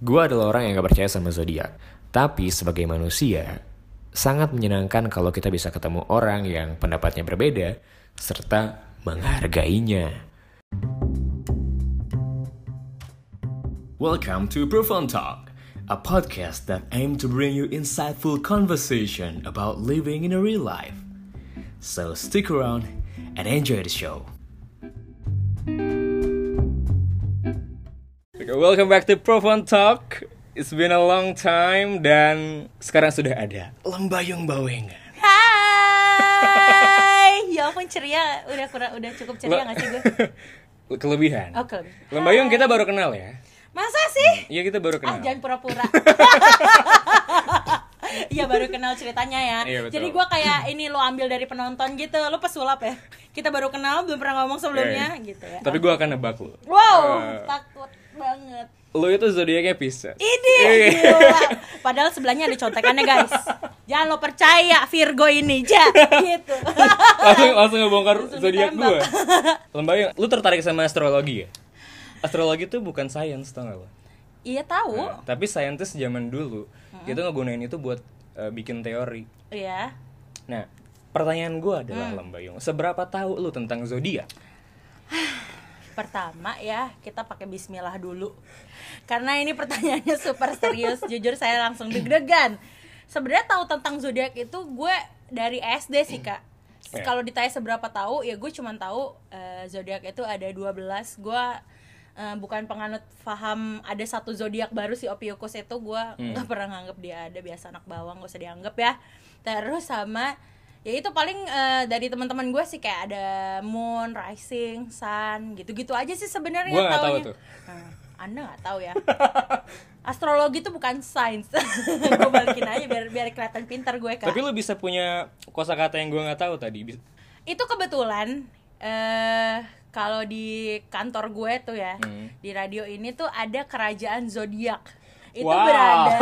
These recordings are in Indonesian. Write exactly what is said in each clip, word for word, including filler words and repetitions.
Gua adalah orang yang gak percaya sama zodiak. Tapi sebagai manusia, sangat menyenangkan kalau kita bisa ketemu orang yang pendapatnya berbeda, serta menghargainya. Welcome to Profound Talk, a podcast that aims to bring you insightful conversation about living in a real life. So stick around and enjoy the show. Okay, welcome back to Profound Talk. It's been a long time, dan sekarang sudah ada Lembayung Baweng. Hai, ya ampun ceria, udah kurang, udah cukup ceria nggak sih gue? Kelebihan. Oh, kelebihan. Lembayung kita baru kenal ya? Masa sih? Iya, kita baru kenal. Ah, jangan pura-pura. Iya, baru kenal ceritanya ya. Iya, jadi gue kayak ini lo ambil dari penonton gitu, lo pesulap ya. Kita baru kenal, belum pernah ngomong sebelumnya yeah, gitu ya. Tapi gue akan nebak lo. Wow, uh, takut banget. Lu itu zodiaknya Pisces. Ini gila. Padahal sebelahnya ada contekannya, guys. Jangan lo percaya Virgo ini, ja, gitu. Langsung langsung ngebongkar zodiak gue. Lembayung, lu tertarik sama astrologi ya? Astrologi itu bukan sains, tau gak lo? Iya, tahu. Nah, tapi saintis zaman dulu hmm. itu ngegunain itu buat uh, bikin teori. Iya. Nah, pertanyaan gue adalah hmm. Lembayung, seberapa tahu lu tentang zodiak? Pertama ya, kita pakai bismillah dulu. Karena ini pertanyaannya super serius, jujur saya langsung deg-degan. Sebenarnya tahu tentang zodiak itu gue dari S D sih, Kak. Yeah. Kalau ditanya seberapa tahu, ya gue cuma tahu uh, zodiak itu ada dua belas. Gue uh, bukan penganut paham ada satu zodiak baru, si Opiokus itu gue hmm. gak pernah nganggep dia ada, biasa anak bawang gak usah dianggap ya. Terus sama ya itu paling uh, dari teman-teman gue sih kayak ada moon, rising, sun, gitu-gitu aja sih sebenarnya. Gue nggak tahu tuh. Nah, Anda nggak tahu ya. Astrologi itu bukan sains. Gue balikin aja biar biar kelihatan pintar gue, Kak. Tapi lu bisa punya kosakata yang gue nggak tahu tadi. Itu kebetulan uh, kalau di kantor gue tuh ya hmm. di radio ini tuh ada kerajaan zodiak. Itu wow. berada.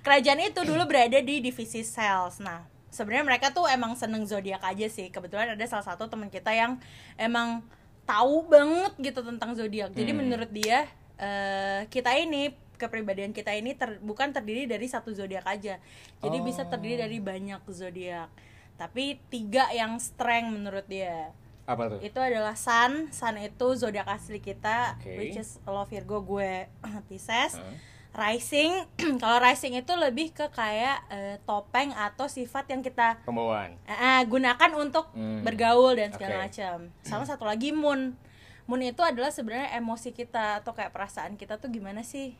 Kerajaan itu dulu berada di divisi sales. Nah, sebenarnya mereka tuh emang seneng zodiak aja sih. Kebetulan ada salah satu teman kita yang emang tahu banget gitu tentang zodiak. Jadi hmm. menurut dia uh, kita ini kepribadian kita ini ter, bukan terdiri dari satu zodiak aja. Jadi oh. bisa terdiri dari banyak zodiak. Tapi tiga yang strength menurut dia. Apa tuh? Itu adalah Sun. Sun itu zodiak asli kita, okay. which is lo Virgo, gue Pisces. Uh. Rising, kalau rising itu lebih ke kayak uh, topeng atau sifat yang kita pembawaan uh, gunakan untuk hmm. bergaul dan segala okay. macam. Sama satu lagi moon. Moon itu adalah sebenarnya emosi kita atau kayak perasaan kita tuh gimana sih.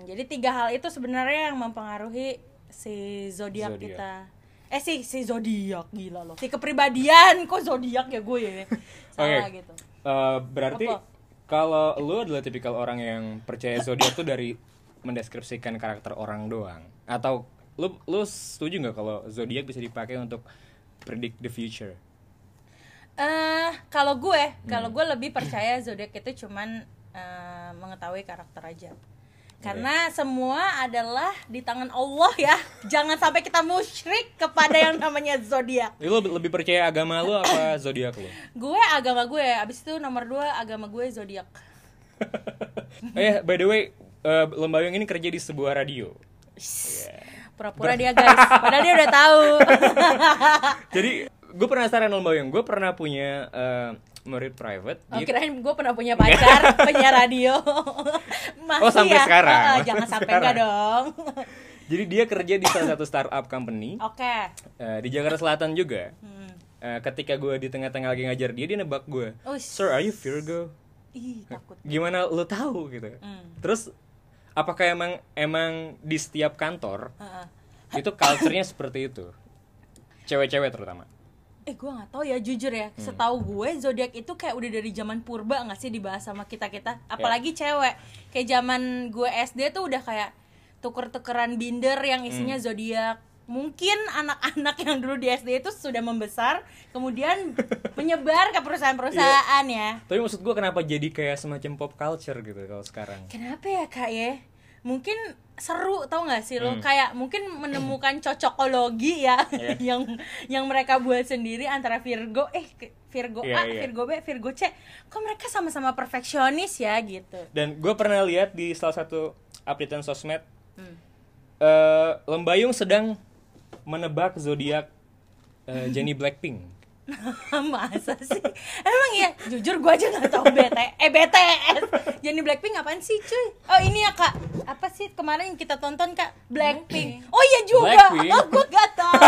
Jadi tiga hal itu sebenarnya yang mempengaruhi si zodiak kita. Eh si si zodiak gila loh. Si kepribadian kok zodiak ya gue ya. Salah okay. gitu. Uh, berarti Apa? Kalau lu adalah tipikal orang yang percaya zodiak tuh dari mendeskripsikan karakter orang doang, atau lu lu setuju nggak kalau zodiak bisa dipakai untuk predict the future? Eh uh, kalau gue hmm. kalau gue lebih percaya zodiak itu cuman uh, mengetahui karakter aja. Karena semua adalah di tangan Allah ya. Jangan sampai kita musyrik kepada yang namanya zodiak. Lu lebih percaya agama lu apa zodiak lu? Gue agama gue. Abis itu nomor dua agama gue zodiak. Oh ya, yeah, by the way, uh, Lembayung ini kerja di sebuah radio. Yeah. Pura-pura Ber- dia guys. Padahal dia udah tahu. Jadi gue penasaran Lembayung. Gue pernah punya uh, murid private. Oh, gitu. Kirain gue pernah punya pacar penyiar radio. Masih oh sampai ya? Sekarang. Uh, jangan sampai enggak dong. Jadi dia kerja di salah satu startup company. Oke. Okay. Uh, di Jakarta Selatan juga. Hmm. Uh, ketika gue di tengah-tengah lagi ngajar dia, dia nebak gue. Oh, Sir, are you Virgo? Ih, takut. Gimana lo tahu gitu? Hmm. Terus apakah emang emang di setiap kantor uh-uh. itu culture-nya seperti itu? Cewek-cewek terutama. Eh gue gak tahu ya, jujur ya, hmm. setahu gue zodiak itu kayak udah dari zaman purba gak sih dibahas sama kita-kita. Apalagi yeah. cewek, kayak zaman gue S D tuh udah kayak tuker-tukeran binder yang isinya hmm. zodiak. Mungkin anak-anak yang dulu di S D itu sudah membesar, kemudian menyebar ke perusahaan-perusahaan yeah. ya. Tapi maksud gue kenapa jadi kayak semacam pop culture gitu kalau sekarang. Kenapa ya Kak ya? Mungkin seru tau gak sih lo, hmm. kayak mungkin menemukan cocokologi ya yeah. yang yang mereka buat sendiri antara Virgo eh Virgo yeah, A, yeah. Virgo B, Virgo C. Kok mereka sama-sama perfeksionis ya gitu. Dan gue pernah lihat di salah satu updatean sosmed. Hmm. Uh, Lembayung sedang menebak zodiak uh, Jenny Blackpink. Masa sih? Emang ya, jujur gue aja nggak tahu B T S. Jenny Blackpink apaan sih cuy? Oh ini ya kak, apa sih kemarin yang kita tonton kak? Blackpink. Oh iya juga. Blackpink. Oh gue nggak tahu.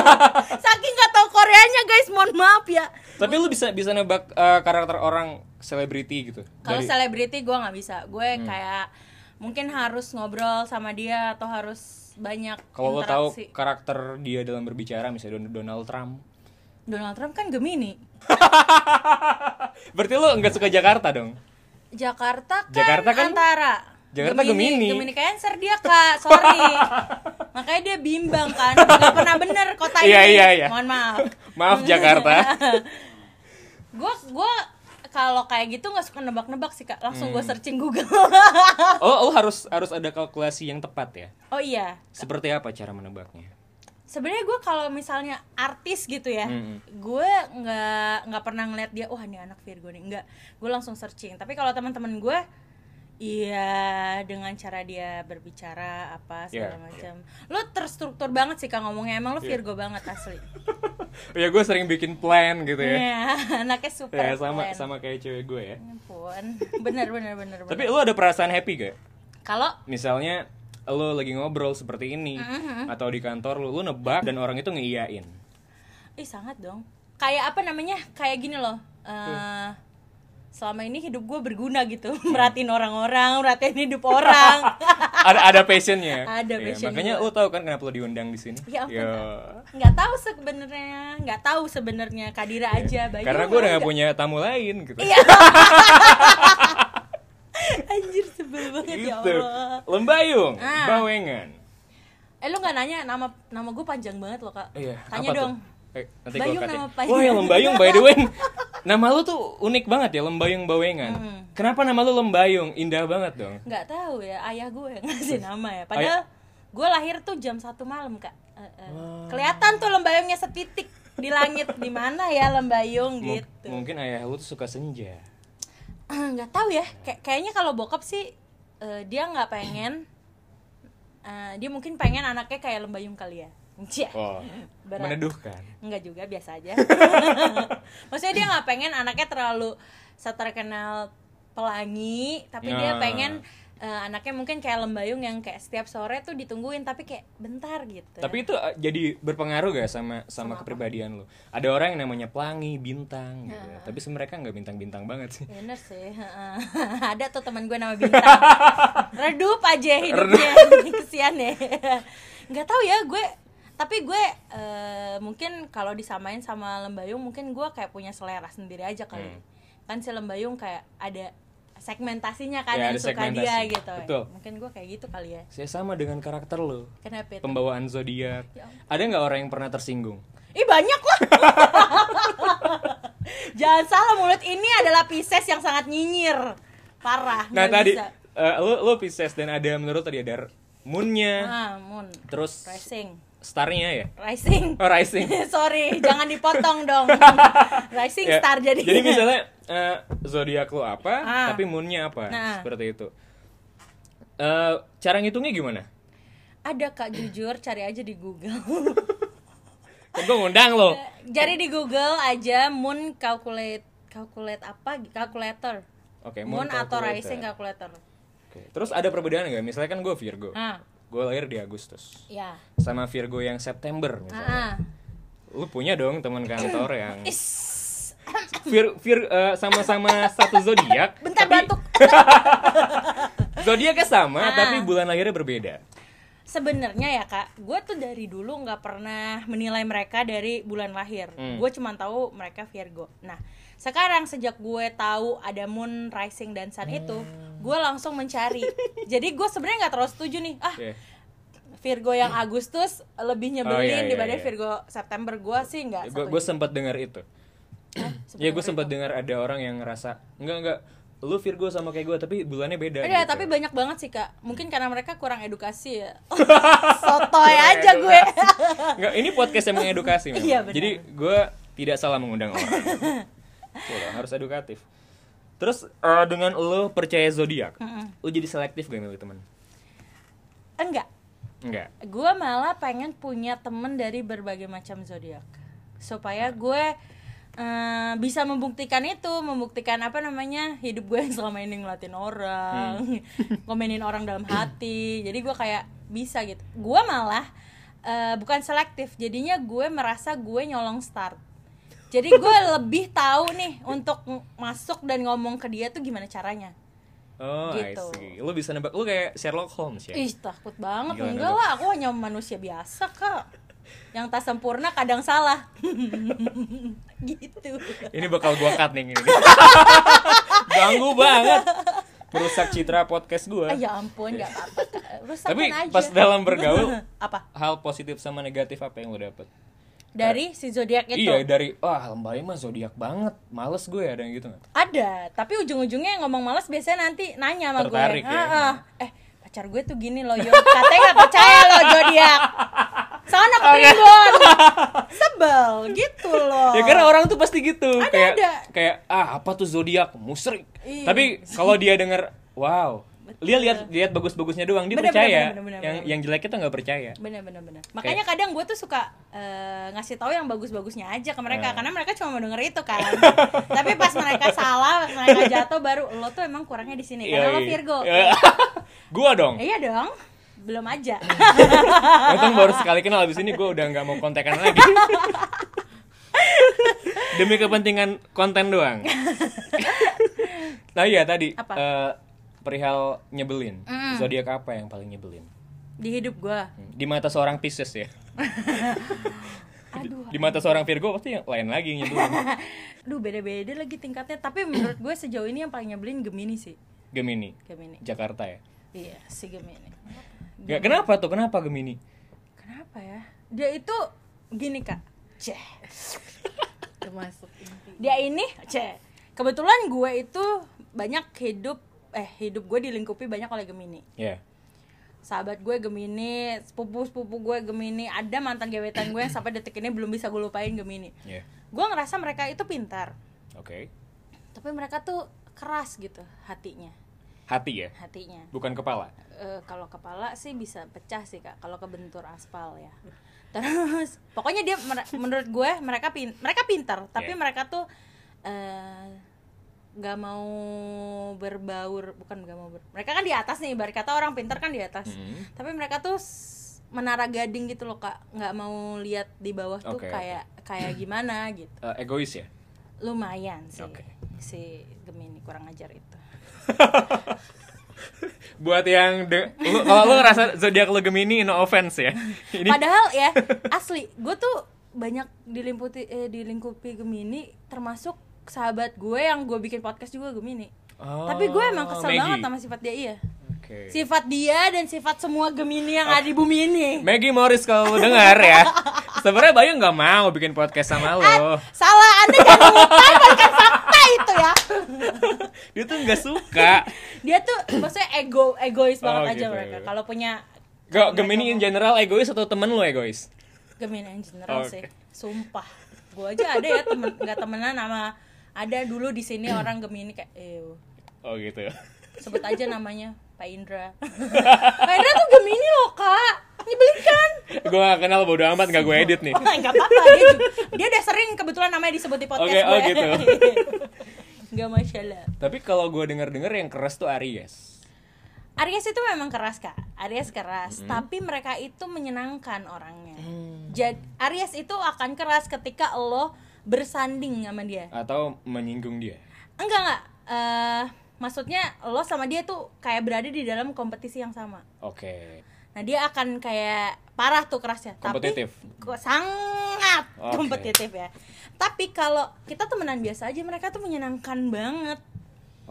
Saking nggak tahu Koreanya guys, mohon maaf ya. Tapi lu bisa bisa nebak uh, karakter orang selebriti gitu? Kalau selebriti gue nggak bisa. Gue hmm. kayak mungkin harus ngobrol sama dia atau harus banyak interaksi. Kalau lu tahu karakter dia dalam berbicara, misalnya Donald Trump. Donald Trump kan Gemini. Berarti lu enggak suka Jakarta dong? Jakarta kan, Jakarta kan antara Jakarta Gemini. Gemini, Gemini Cancer dia kak, sorry. Makanya dia bimbang kan, enggak pernah bener kota ini. Iya, iya, iya. Mohon maaf. Maaf Jakarta. Gua gua kalau kayak gitu enggak suka nebak-nebak sih kak, langsung hmm. gua searching Google. oh, oh harus harus ada kalkulasi yang tepat ya. Oh iya. Seperti apa cara menebaknya? Sebenarnya gue kalau misalnya artis gitu ya, mm-hmm. gue nggak nggak pernah ngeliat dia, wah ini anak Virgo nih, nggak, gue langsung searching. Tapi kalau teman-teman gue, iya dengan cara dia berbicara apa segala yeah, macam, yeah. lo terstruktur banget sih kak ngomongnya, emang lo Virgo yeah. banget asli. Ya gue sering bikin plan gitu ya. Iya, yeah, anaknya super yeah, sama plan. Sama kayak cewek gue ya. Ampun, bener bener bener. Tapi lo ada perasaan happy gak? Kalau misalnya lo lagi ngobrol seperti ini uh-huh. atau di kantor lo, lo nebak dan orang itu ngeiyain. Ih sangat dong. Kayak apa namanya, kayak gini loh uh, selama ini hidup gue berguna gitu. Merhatiin orang-orang, merhatiin hidup orang. Ada ada passionnya. Ada ya, passionnya. Makanya lo tau kan kenapa lo diundang di sini? Ya ampun. Nggak tahu sebenarnya, nggak tahu sebenarnya Kak Dira aja. Ya. Karena gue udah nggak punya tamu lain gitu. Iya. Anjir sebel banget gitu. Ya Allah. Lembayung ah. Bawengan. Eh lu nggak nanya nama nama gue panjang banget loh kak. Iya. Tanya dong. Eh, nanti Bayung nama panjang. Wah ya Lembayung by the way. Nama lu tuh unik banget ya, Lembayung Bawengan. Hmm. Kenapa nama lu Lembayung? Indah banget dong. Nggak tahu ya, ayah gue yang ngasih nama ya. Padahal gue lahir tuh jam satu malam kak. Uh, uh. Wow. Kelihatan tuh Lembayungnya setitik di langit. Di mana ya Lembayung M- gitu. Mungkin ayah lu tuh suka senja. Nggak tahu ya, Kay- kayaknya kalau bokap sih uh, dia nggak pengen, uh, dia mungkin pengen anaknya kayak Lembayung kali ya. Cia, oh, meneduhkan. Nggak juga, biasa aja. Maksudnya dia nggak pengen anaknya terlalu terkenal pelangi, tapi nah. dia pengen uh, anaknya mungkin kayak Lembayung yang kayak setiap sore tuh ditungguin tapi kayak bentar gitu. Tapi itu uh, jadi berpengaruh gak sama sama, sama kepribadian apa? Lo? Ada orang yang namanya pelangi, bintang gitu. Uh-huh. Tapi mereka enggak bintang-bintang banget sih. Bener sih. Uh-huh. Ada tuh teman gue nama bintang. Redup aja hidupnya. Kesian ya. Enggak tahu ya gue, tapi gue uh, mungkin kalau disamain sama Lembayung mungkin gue kayak punya selera sendiri aja kali. Hmm. Kan si Lembayung kayak ada segmentasinya kan ya, yang suka segmentasi. Dia gitu. Betul. Mungkin gue kayak gitu kali ya. Saya sama dengan karakter lo. Kenapa itu? Pembawaan zodiak. Ya. Ada nggak orang yang pernah tersinggung? Ih banyak lah. Jangan salah, mulut ini adalah Pisces yang sangat nyinyir, parah. Nah tadi uh, lo lo Pisces dan ada menurut tadi ada moonnya. Ah moon. Terus rising. Starnya ya? Rising. Oh rising. Sorry, jangan dipotong dong. Rising ya, star jadi. Jadi misalnya uh, zodiak lo apa, ah. tapi moonnya apa, nah. seperti itu. Uh, cara ngitungnya gimana? Ada kak, jujur cari aja di Google. Kok gue ngundang lo? Cari di Google aja moon calculate, calculate apa? Calculator. Oke. Okay, moon, moon atau rising calculator. Okay. Terus ada perbedaan nggak? Misalnya kan gue Virgo. Ah. Gue lahir di Agustus ya. Sama Virgo yang September misalnya. Uh-huh. Lu punya dong teman kantor yang Vir, Vir, uh, sama-sama satu zodiak. Bentar tapi... batuk. Zodiaknya sama uh. tapi bulan lahirnya berbeda. Sebenarnya ya kak, gue tuh dari dulu gak pernah menilai mereka dari bulan lahir. hmm. Gue cuma tahu mereka Virgo. Nah sekarang sejak gue tahu ada moon, rising, dan sun hmm. itu gue langsung mencari. Jadi gue sebenarnya nggak terlalu setuju nih ah yeah. Virgo yang Agustus lebih nyebelin oh, iya, iya, dibanding iya. Virgo September. Gue sih nggak. Gue sempat dengar itu. Hah, ya gue sempat dengar ada orang yang ngerasa nggak nggak lu Virgo sama kayak gue tapi bulannya beda. Iya gitu. Tapi banyak banget sih kak. Mungkin karena mereka kurang edukasi ya. Sotoy aja edukasi. Gue. Nggak, ini podcast yang mengedukasi. Iya, jadi gue tidak salah mengundang orang. Loh, harus edukatif. Terus uh, dengan lo percaya zodiak, mm-hmm. lo jadi selektif gak milih teman? Enggak. Enggak. Gue malah pengen punya temen dari berbagai macam zodiak supaya gue uh, bisa membuktikan itu, membuktikan apa namanya hidup gue yang selama ini ngelatin orang, hmm. komenin orang dalam hati. Jadi gue kayak bisa gitu. Gue malah uh, bukan selektif. Jadinya gue merasa gue nyolong start. Jadi gue lebih tahu nih untuk masuk dan ngomong ke dia tuh gimana caranya. Oh, gitu. I see. Lu bisa nebak, lu kayak Sherlock Holmes ya? Ih, takut banget. Gila, enggak nebak. Lah, aku hanya manusia biasa, Kak. Yang tak sempurna kadang salah. Gitu. Ini bakal gua cut nih ini. Ganggu banget. Merusak citra podcast gua. Ya ampun, enggak apa-apa. Rusakin tapi, aja. Tapi pas dalam bergaul, apa? Hal positif sama negatif apa yang lu dapet? Dari si zodiak itu? Iya, dari, wah Lembayung mah zodiak banget, males gue, ada yang gitu gak? Ada, tapi ujung-ujungnya yang ngomong males biasanya nanti nanya sama tertarik gue. Tertarik ya? Ah, ah. Eh, pacar gue tuh gini loh, yo. Katanya gak percaya loh zodiak. Soalnya anak primbon. Sebel, gitu loh. Ya karena orang tuh pasti gitu. Ada, kayak, ada. Kayak, ah apa tuh zodiak, musrik. Ih. Tapi kalau dia denger, wow. Dia lihat lihat bagus-bagusnya doang, dia bener, percaya. Bener, bener, bener, yang bener. Yang jeleknya tuh nggak percaya. Bener-bener. Makanya kayak, kadang gue tuh suka uh, ngasih tahu yang bagus-bagusnya aja ke mereka, uh. karena mereka cuma mendengar itu kan. Tapi pas mereka salah, pas mereka jatuh baru lo tuh emang kurangnya di sini. Karena lo Virgo. Gue dong. Iya dong. Belum aja. Untung baru sekali kenal, abis ini gue udah nggak mau kontekan lagi. Demi kepentingan konten doang. Nah iya tadi. Apa? Uh, perihal nyebelin, mm. zodiak apa yang paling nyebelin di hidup gua? Di mata seorang Pisces ya. Aduh, di mata seorang Virgo pasti yang lain lagi yang nyebelin. Duh, beda-beda lagi tingkatnya. Tapi menurut gue sejauh ini yang paling nyebelin Gemini sih. Gemini? Gemini Jakarta ya? Iya, si Gemini. Gemini. Kenapa tuh? Kenapa Gemini? Kenapa ya? Dia itu gini kak, ceh. Termasuk inti. Dia ini, ceh. Kebetulan gue itu banyak hidup eh hidup gue dilingkupi banyak oleh Gemini. Iya. Yeah. Sahabat gue Gemini, sepupu-sepupu gue Gemini, ada mantan gebetan gue yang sampai detik ini belum bisa gue lupain Gemini. Iya. Yeah. Gue ngerasa mereka itu pintar. Oke. Okay. Tapi mereka tuh keras gitu hatinya. Hati ya? Hatinya. Bukan kepala. E, kalau kepala sih bisa pecah sih kak, kalau kebentur aspal ya. Terus pokoknya dia menurut gue mereka pin, mereka pintar, tapi yeah. mereka tuh e, nggak mau berbaur, bukan nggak mau ber... mereka kan di atas nih, ibarat kata orang pintar kan di atas, mm. tapi mereka tuh menara gading gitu loh kak, nggak mau lihat di bawah okay, tuh kayak okay. kayak gimana gitu. Uh, egois ya? Lumayan sih, okay. si Gemini kurang ajar itu. Buat yang de... lu, kalau lu ngerasa zodiak lu Gemini, no offense ya. Ini... Padahal ya asli, gue tuh banyak dilingkupi eh, dilingkupi Gemini, termasuk sahabat gue yang gue bikin podcast juga Gemini. Oh, tapi gue emang kesel Maggie. banget sama sifat dia, iya. Okay. Sifat dia dan sifat semua Gemini yang okay. ada di bumi ini. Maggie Morris kalau lu dengar ya. Sebenarnya Bayu nggak mau bikin podcast sama lo. Salah, anda jangan mengutamakan fakta itu ya. Dia tuh nggak suka. Dia tuh maksudnya ego egois banget oh, aja gitu. Mereka. Kalau punya G- Gemini in general egois atau temen lu egois? Gemini in general okay. sih, sumpah. Gue aja ada ya temen nggak temenan sama ada dulu di sini orang Gemini kayak ew. Oh gitu. Sebut aja namanya Pak Indra. Pak Indra tuh Gemini loh kak, nyebelin kan? Gue gak kenal, bodo amat, gak gue edit nih. Gak apa-apa, dia, juga, dia udah sering kebetulan namanya disebut di podcast okay, gue. Oh gitu. Gak masalah. Tapi kalau gue denger-denger yang keras tuh Aries. Aries itu memang keras kak, Aries keras, mm-hmm. tapi mereka itu menyenangkan orangnya. Mm. Jadi Aries itu akan keras ketika lo bersanding sama dia atau menyinggung dia. Enggak enggak uh, maksudnya lo sama dia tuh kayak berada di dalam kompetisi yang sama. Oke okay. Nah dia akan kayak parah tuh kerasnya. Kompetitif. Tapi sangat okay. kompetitif ya. Tapi kalau kita temenan biasa aja mereka tuh menyenangkan banget.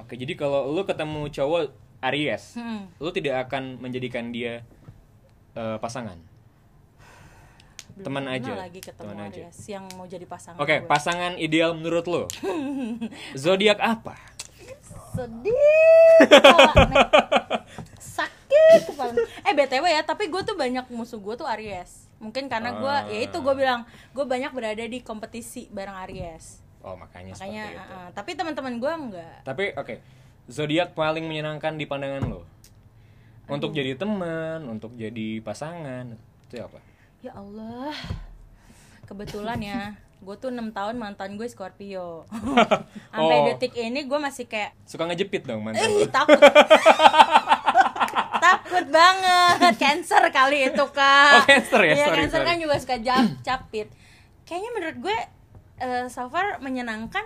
Oke okay, jadi kalau lo ketemu cowok Aries hmm. lo tidak akan menjadikan dia uh, pasangan. Teman aja. Lagi ketemu teman aja yang mau jadi pasangan. Oke, okay, pasangan ideal menurut lo. Zodiak apa? Sedih. Sakit kepala. Eh B T W ya, tapi gue tuh banyak musuh gue tuh Aries. Mungkin karena gue ah. ya itu gue bilang, gue banyak berada di kompetisi bareng Aries. Oh, makanya, makanya seperti itu. Uh, tapi teman-teman gue enggak. Tapi oke. Okay. Zodiak paling menyenangkan di pandangan lo. Untuk Aduh. jadi teman, untuk jadi pasangan, itu apa? Ya Allah, kebetulan ya, gue tuh enam tahun mantan gue Scorpio. Sampai oh. detik ini gue masih kayak suka ngejepit dong mantan. Eh, takut. Takut banget, cancer kali itu kak. Oh cancer ya, ya sorry, cancer sorry. Kan juga suka jap- capit. Kayaknya menurut gue uh, so far menyenangkan.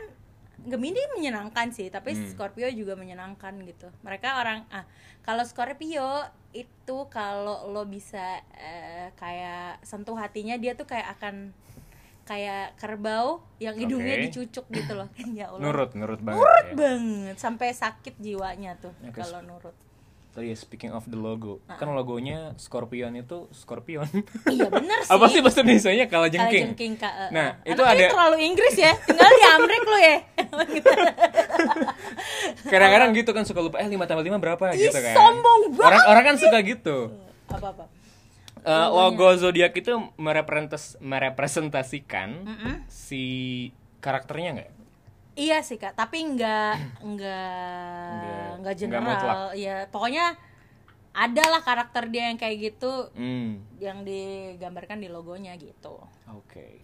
Gemini menyenangkan sih, tapi hmm. Scorpio juga menyenangkan gitu. Mereka orang ah kalau Scorpio itu kalau lo bisa uh, kayak sentuh hatinya dia tuh kayak akan kayak kerbau yang hidungnya okay. dicucuk gitu loh. Ya Allah. Nurut, nurut banget. Nurut ya. banget sampai sakit jiwanya tuh okay. kalau nurut. Tadi speaking of the logo, uh-huh. kan logonya Scorpion itu Scorpion. Iya benar sih. Apa sih bahasa Indonesianya kala jengking? Kala jengking Kak. Uh, nah, uh. itu ada terlalu Inggris ya. Tinggal di Amrik lu ya. Kadang-kadang gitu kan suka lupa eh lima tambah lima berapa Ih, gitu kan. Sombong banget. Orang-orang kan suka gitu. Apa-apa. Uh, logo zodiak itu merepresentas- merepresentasikan uh-uh. si karakternya enggak? Iya sih kak, tapi enggak enggak enggak general. Ya pokoknya ada lah karakter dia yang kayak gitu mm. yang digambarkan di logonya gitu. Oke. Okay.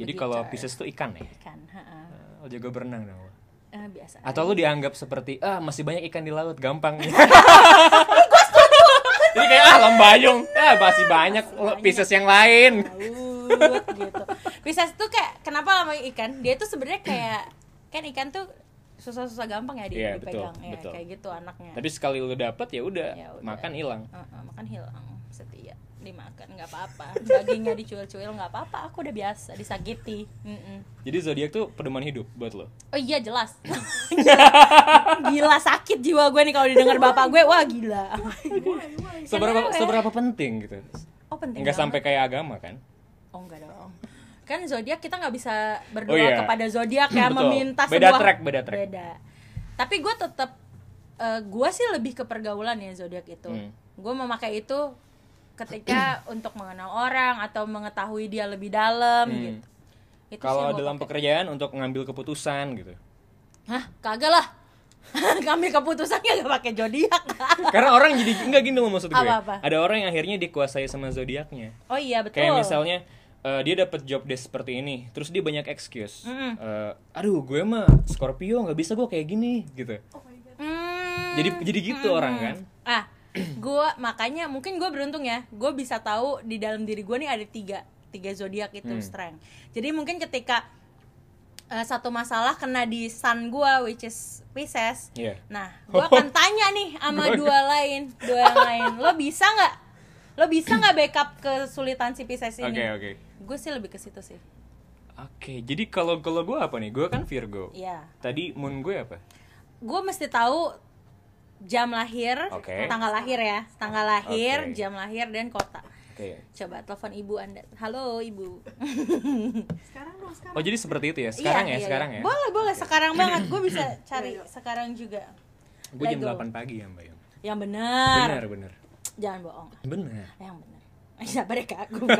Jadi kalau Pisces tuh ikan ya? Ikan. Heeh. Uh, jago berenang dong. Uh, biasa. Atau lu dianggap seperti ah masih banyak ikan di laut, gampang. Jadi kayak ah Lembayung, ah masih banyak Pisces yang lain. Laut gitu. Pisces tuh kayak kenapa lama ikan? Dia tuh sebenarnya kayak kan ikan tuh susah-susah gampang ya yeah, dipegang betul, ya betul. Kayak gitu anaknya. Tapi sekali lu dapet ya udah makan hilang. Uh-uh, makan hilang setia dimakan nggak apa-apa. Dagingnya dicuil-cuil nggak apa-apa. Aku udah biasa disakiti. Mm-mm. Jadi zodiak tuh pedoman hidup buat lo? Oh iya jelas. Gila sakit jiwa gue nih kalau didengar bapak gue wah gila. seberapa seberapa penting gitu? Oh penting. Nggak sampai kayak agama kan? Oh enggak dong. Kan zodiak kita nggak bisa berdoa oh, iya. kepada zodiak ya meminta beda sebuah track, beda track beda tapi gue tetap uh, gue sih lebih ke pergaulan ya zodiak itu hmm. gue memakai itu ketika untuk mengenal orang atau mengetahui dia lebih dalam hmm. gitu kalau dalam pakai. Pekerjaan untuk ngambil keputusan gitu hah kagak lah ngambil keputusannya nggak pakai zodiak karena orang jadi nggak gini loh maksud gue apa-apa. Ada orang yang akhirnya dikuasai sama zodiaknya oh iya betul kayak misalnya Uh, dia dapat job desk seperti ini, terus dia banyak excuse. Mm-hmm. Uh, Aduh, gue mah Scorpio nggak bisa gue kayak gini, gitu. Oh my God. Mm-hmm. Jadi jadi gitu mm-hmm. orang kan? Ah, gue makanya mungkin gue beruntung ya, gue bisa tahu di dalam diri gue nih ada tiga tiga zodiak itu hmm. strength. Jadi mungkin ketika uh, satu masalah kena di sun gue, which is Pisces. Yeah. Nah, gue akan tanya nih sama dua lain, dua yang lain, lo bisa nggak? Lo bisa nggak backup kesulitan si Pisces ini? Oke okay, oke. Okay. Gue sih lebih ke situ sih. Oke, okay, jadi kalau kalau gue apa nih? Gue kan Virgo. Iya. Yeah. Tadi moon gue apa? Gue mesti tahu jam lahir, okay. tanggal lahir ya, tanggal lahir, okay. jam lahir dan kota. Oke. Okay. Coba telepon ibu Anda. Halo ibu. Sekarang dong sekarang. Oh jadi seperti itu ya? Sekarang yeah, ya iya, sekarang iya. ya. Boleh boleh okay. sekarang banget. Gue bisa cari sekarang juga. Gue jam delapan pagi ya mbak Yom. Yang benar. Benar benar. Jangan bohong. Benar. Yang benar. Sabar ya kak, gue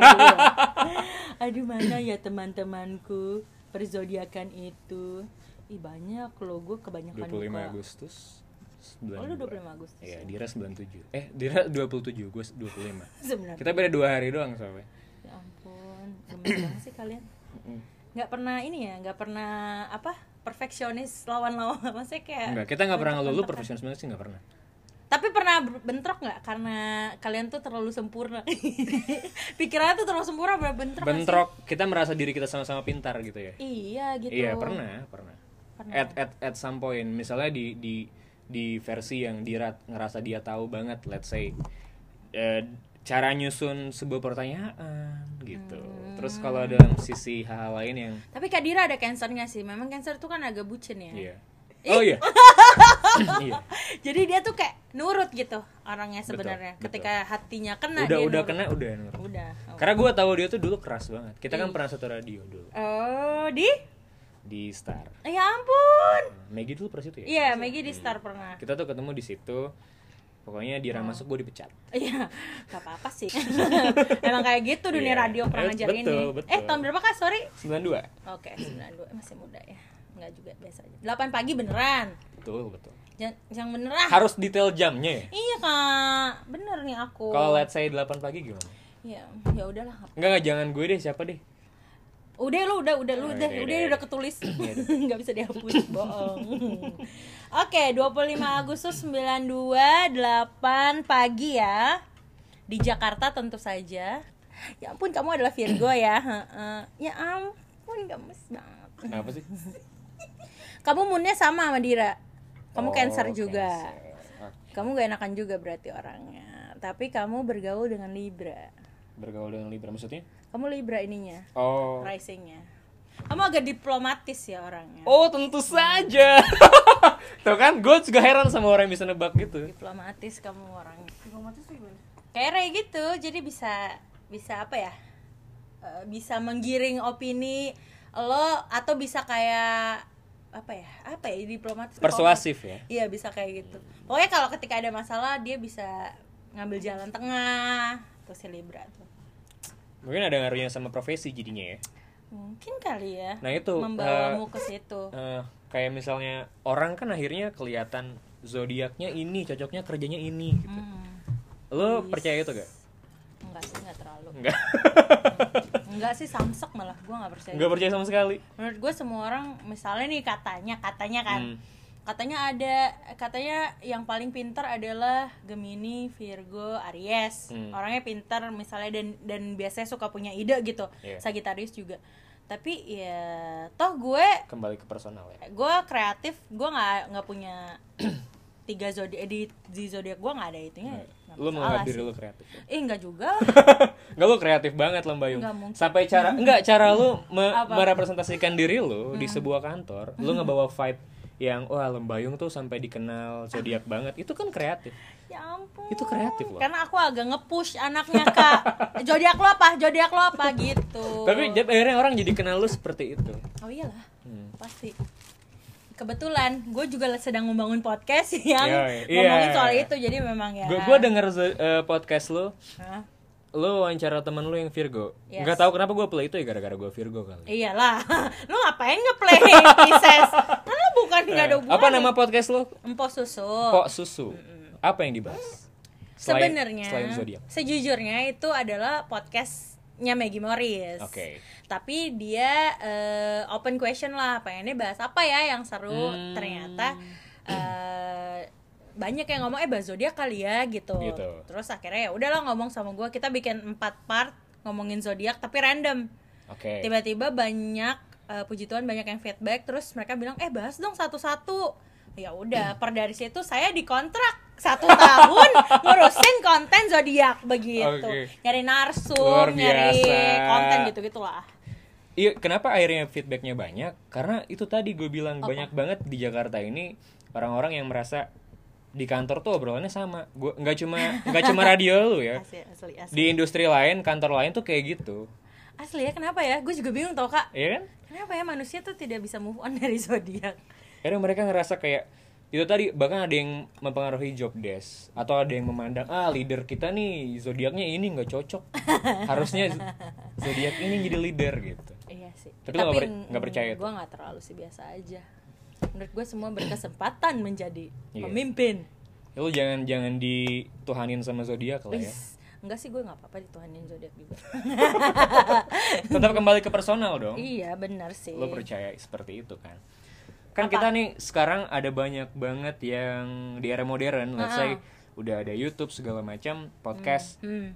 aduh mana ya teman-temanku perzodiakan itu. Ih banyak loh gue kebanyakan dua puluh lima buka. Agustus sembilan puluh dua. Oh lu dua puluh lima Agustus ya? Iya Dira sembilan puluh tujuh. Eh Dira dua puluh tujuh, gue dua puluh lima. Kita beda dua hari doang soalnya. Ya ampun, gemes banget sih kalian. Gak pernah ini ya, gak pernah apa perfeksionis lawan-lawan. Maksudnya kayak enggak, kita gak pernah ngelulu perfeksionis banget sih gak pernah. Tapi pernah bentrok nggak karena kalian tuh terlalu sempurna pikirannya tuh terlalu sempurna berapa bentrok bentrok masih? Kita merasa diri kita sama-sama pintar gitu ya iya gitu iya pernah pernah, pernah. at at at some point misalnya di di di versi yang Dira ngerasa dia tahu banget let's say uh, cara nyusun sebuah pertanyaan gitu hmm. terus kalau dalam sisi hal-hal lain yang tapi Kak Dira ada cancernya sih memang cancer tuh kan agak bucin ya iya. Oh iya. Iya. Jadi dia tuh kayak nurut gitu orangnya sebenarnya. Ketika betul. Hatinya kena udah, dia udah nurut. Kena, udah nurut. Udah. Oh. Karena gue tahu dia tuh dulu keras banget. Kita di. Kan pernah satu radio dulu. Oh, di di Star. Ya ampun. Meggy dulu pernah situ ya? Iya, yeah, Meggy di Star pernah. Kita tuh ketemu di situ. Pokoknya Dira oh. masuk gue dipecat. Iya, gak apa-apa sih. Emang kayak gitu dunia yeah. radio pernah ngajar ini. Betul. Eh, tahun berapa Kak? Sorry. sembilan puluh dua. Oke, okay, sembilan puluh dua masih muda ya. Enggak juga biasa aja. delapan pagi beneran. Betul, betul. Yang bener ah. Harus detail jamnya ya? Iya Kak, bener nih aku. Kalau let's say delapan pagi gimana? Ya, ya udahlah. Enggak, enggak, jangan gue deh, siapa deh? Udah lu, udah, udah, lu, udah, udah, udah ketulis. Enggak bisa dihapus, bohong. Oke, dua puluh lima Agustus sembilan dua, delapan pagi ya. Di Jakarta tentu saja. Ya ampun, kamu adalah Virgo ya. Ya ampun, gemes banget. Kenapa sih? Kamu moonnya sama sama Dira. Kamu Cancer juga. Kamu gak enakan juga berarti orangnya. Tapi kamu bergaul dengan Libra. Bergaul dengan Libra maksudnya? Kamu Libra ininya, oh. Risingnya. Kamu agak diplomatis ya orangnya. Oh tentu saja. Tuh kan, gue juga heran sama orang yang bisa nebak gitu. Diplomatis kamu orangnya. Diplomatis tuh gimana? Kayak gitu, jadi bisa bisa apa ya? Uh, bisa menggiring opini lo atau bisa kayak apa ya? Apa ya diplomatis? Persuasif ya. Iya bisa kayak gitu. Pokoknya kalau ketika ada masalah dia bisa ngambil jalan tengah. Tuh si Libra tuh. Mungkin ada ngaruhnya sama profesi jadinya ya. Mungkin kali ya. Nah itu membawamu uh, ke situ. Uh, kayak misalnya orang kan akhirnya kelihatan zodiaknya ini, cocoknya kerjanya ini gitu. Hmm. Lo yes. Percaya itu gak? Enggak sih, enggak terlalu. Enggak. Enggak sih, samsek malah gue enggak percaya. Enggak percaya sama sekali. Menurut gue semua orang misalnya nih katanya, katanya kan. Hmm. Katanya ada, katanya yang paling pintar adalah Gemini, Virgo, Aries. Hmm. Orangnya pintar misalnya dan dan biasanya suka punya ide gitu. Yeah. Sagittarius juga. Tapi ya toh gue kembali ke personal ya. Gue kreatif, gue nggak nggak punya tiga zodiak di, di zodiak gue nggak ada itunya. Nah, lu menganggap diri lu kreatif? Ya? Eh nggak juga. Nggak, lu kreatif banget Lembayung. Sampai cara nggak cara lu me, merepresentasikan diri lu hmm. di sebuah kantor, lu ngebawa vibe yang wah Lembayung tuh sampai dikenal zodiak banget, itu kan kreatif. Ya ampun. Itu kreatif loh. Karena aku agak nge-push anaknya Kak. Zodiak lo apa? Zodiak lo apa gitu. Tapi akhirnya orang jadi kenal lu seperti itu. Oh iyalah. Hmm. Pasti. Kebetulan gue juga sedang membangun podcast yang yeah, yeah. ngomongin soal itu, jadi memang ya. Gue gue denger uh, podcast lu. Hah? Lo wawancara temen lo yang Virgo, yes. Gak tau kenapa gue play itu ya gara-gara gue Virgo kali. Iyalah, lo ngapain nge-play Pisces? Karena lo bukan eh. gak ada hubungan. Apa nama podcast lo? Empok Susu. Empok Susu. Mm-mm. Apa yang dibahas? Selain, Sebenarnya, selain zodiak. Sejujurnya itu adalah podcastnya Maggie Morris. Oke. Okay. Tapi dia uh, open question lah, pengennya bahas apa ya yang seru. Hmm. Ternyata uh, banyak yang ngomong eh bahas zodiak kali ya gitu. gitu. Terus akhirnya ya udahlah ngomong sama gue, kita bikin empat part ngomongin zodiak tapi random. Oke. Okay. Tiba-tiba banyak uh, puji Tuhan banyak yang feedback, terus mereka bilang eh bahas dong satu-satu. Ya udah, per dari situ saya dikontrak satu tahun ngurusin konten zodiak begitu. Okay. Nyari narsum, nyari konten gitu-gitulah. Iya, kenapa akhirnya feedbacknya banyak? Karena itu tadi gue bilang okay. banyak banget di Jakarta ini orang-orang yang merasa di kantor tuh obrolannya sama. Gua enggak cuma enggak cuma radio lu ya. Asli, asli, asli. Di industri lain, kantor lain tuh kayak gitu. Asli ya, kenapa ya? Gue juga bingung tau Kak. Iya kan? Kenapa ya manusia tuh tidak bisa move on dari zodiak? Karena mereka ngerasa kayak itu tadi, bahkan ada yang mempengaruhi job desk atau ada yang memandang ah leader kita nih zodiaknya ini enggak cocok. Harusnya zodiak ini jadi leader gitu. Iya sih. Tapi enggak per- percaya. Gue enggak terlalu sih, biasa aja. Menurut gue semua berkesempatan menjadi yeah. pemimpin. Ya, lu jangan jangan dituhanin sama zodiak lah ya. Enggak sih, gue nggak apa-apa dituhanin zodiak juga. Tetap kembali ke personal dong. Iya benar sih. Lu percaya seperti itu kan? Kan apa? Kita nih sekarang ada banyak banget yang di era modern, let's say udah ada YouTube segala macam, podcast. Hmm. Hmm.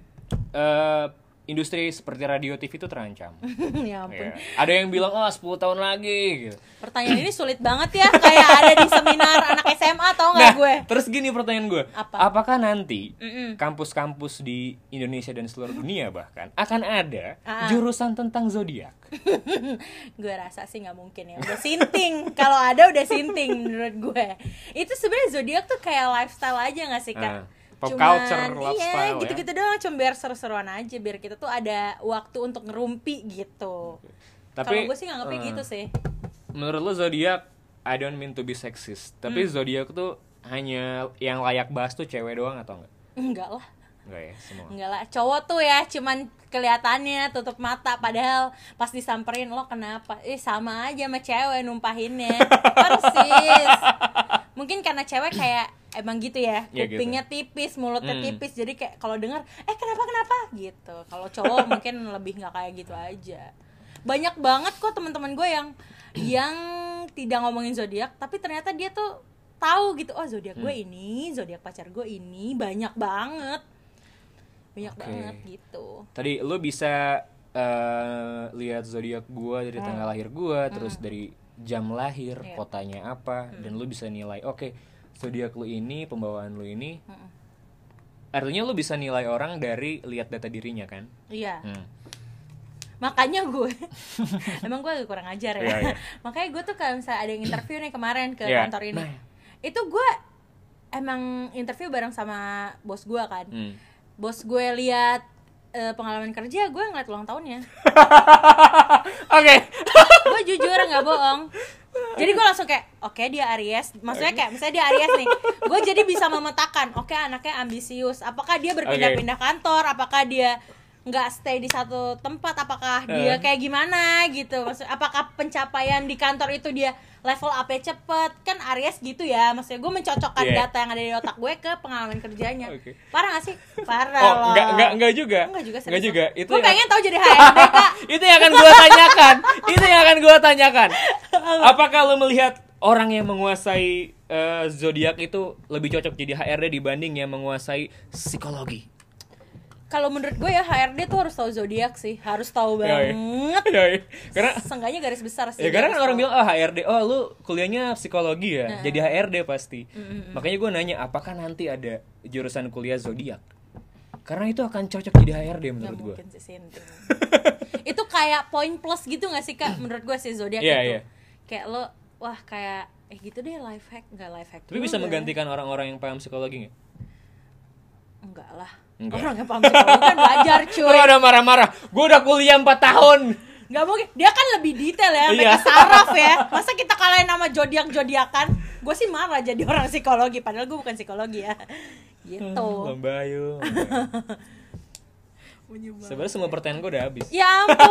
Uh, Industri seperti radio T V itu terancam. Ya ampun. Ya. Ada yang bilang, oh sepuluh tahun lagi gitu. Pertanyaan ini sulit banget ya. Kayak ada di seminar anak S M A, tau gak nah, gue? Terus gini pertanyaan gue. Apa? Apakah nanti Mm-mm. kampus-kampus di Indonesia dan seluruh dunia bahkan akan ada uh-huh. jurusan tentang zodiak? Gue rasa sih gak mungkin ya. Udah sinting. Kalau ada udah sinting menurut gue. Itu sebenarnya zodiak tuh kayak lifestyle aja gak sih Kak? Uh. Pop cuman, culture, lifestyle iya, gitu-gitu ya. Doang, cuma biar seru-seruan aja, biar kita tuh ada waktu untuk ngerumpi gitu. Kalau gue sih nganggapnya uh, gitu sih. Menurut lo zodiak, I don't mean to be sexist, tapi hmm. zodiak tuh hanya yang layak bahas tuh cewek doang atau enggak? Enggak lah. Enggak ya, semua. Enggak lah, cowok tuh ya cuman kelihatannya tutup mata, padahal pas disamperin lo kenapa? Eh sama aja sama cewek numpahinnya. Persis. mungkin karena cewek kayak emang gitu ya, kupingnya tipis, mulutnya hmm. tipis, jadi kayak kalau dengar eh kenapa kenapa gitu. Kalau cowok mungkin lebih nggak kayak gitu aja. Banyak banget kok teman-teman gue yang yang tidak ngomongin zodiak, tapi ternyata dia tuh tahu gitu, oh zodiak hmm. gue ini, zodiak pacar gue ini, banyak banget, banyak okay. banget gitu. Tadi lo bisa uh, lihat zodiak gue dari hmm. tanggal lahir gue, hmm. terus dari jam lahir, yeah. kotanya apa, hmm. dan lo bisa nilai, oke. Okay, zodiak lu ini, pembawaan lu ini, mm-mm. artinya lu bisa nilai orang dari lihat data dirinya kan? Iya. Hmm. Makanya gue, emang gue kurang ajar ya. Yeah, yeah. Makanya gue tuh kalau misalnya ada yang interview nih kemarin ke yeah. kantor ini, nah. itu gue emang interview bareng sama bos gue kan. Mm. Bos gue lihat uh, pengalaman kerja, gue ngeliat ulang tahunnya. Oke. Gue jujur nggak bohong. Jadi gue langsung kayak, oke okay, dia Aries. Maksudnya kayak, misalnya dia Aries nih, gue jadi bisa memetakan, oke okay, anaknya ambisius. Apakah dia berpindah-pindah kantor, apakah dia nggak stay di satu tempat, apakah dia kayak gimana gitu. Maksudnya apakah pencapaian di kantor itu dia level up-nya cepet. Kan Aries gitu ya, maksudnya gue mencocokkan yeah. data yang ada di otak gue ke pengalaman kerjanya. Okay. Parah nggak sih? Parah oh, loh. Nggak nggak nggak juga. Nggak juga. Nggak juga. Itu gue pengen tahu jadi H R D kak. Itu yang akan gue tanyakan. Itu yang akan gue tanyakan. Apakah lo melihat orang yang menguasai uh, zodiak itu lebih cocok jadi H R D dibanding yang menguasai psikologi? Kalau menurut gue ya H R D tuh harus tahu zodiak sih, harus tahu banget. Yoi. Yoi. Karena seenggaknya garis besar sih. Ya karena kan orang bilang ah oh, H R D, oh lu kuliahnya psikologi ya, nah. jadi H R D pasti. Mm-hmm. Makanya gue nanya apakah nanti ada jurusan kuliah zodiak? Karena itu akan cocok jadi H R D menurut gue. Mungkin sih. Itu kayak poin plus gitu nggak sih kak? Menurut gue sih zodiak yeah, itu. Yeah. Kayak lo, wah kayak, eh gitu deh life hack, nggak life hack. Tapi juga. Bisa menggantikan orang-orang yang paham psikologi nggak? Enggak lah, enggak. Orang yang paham psikologi kan belajar cuy. Lo udah marah-marah, gue udah kuliah empat tahun. Nggak mungkin, dia kan lebih detail ya, sampai ke saraf ya. Masa kita kalahin sama zodiak-zodiakan? Gue sih marah jadi orang psikologi, padahal gue bukan psikologi ya. Gitu. Lembayung. Sebenarnya semua pertanyaan gue udah habis. Ya ampun,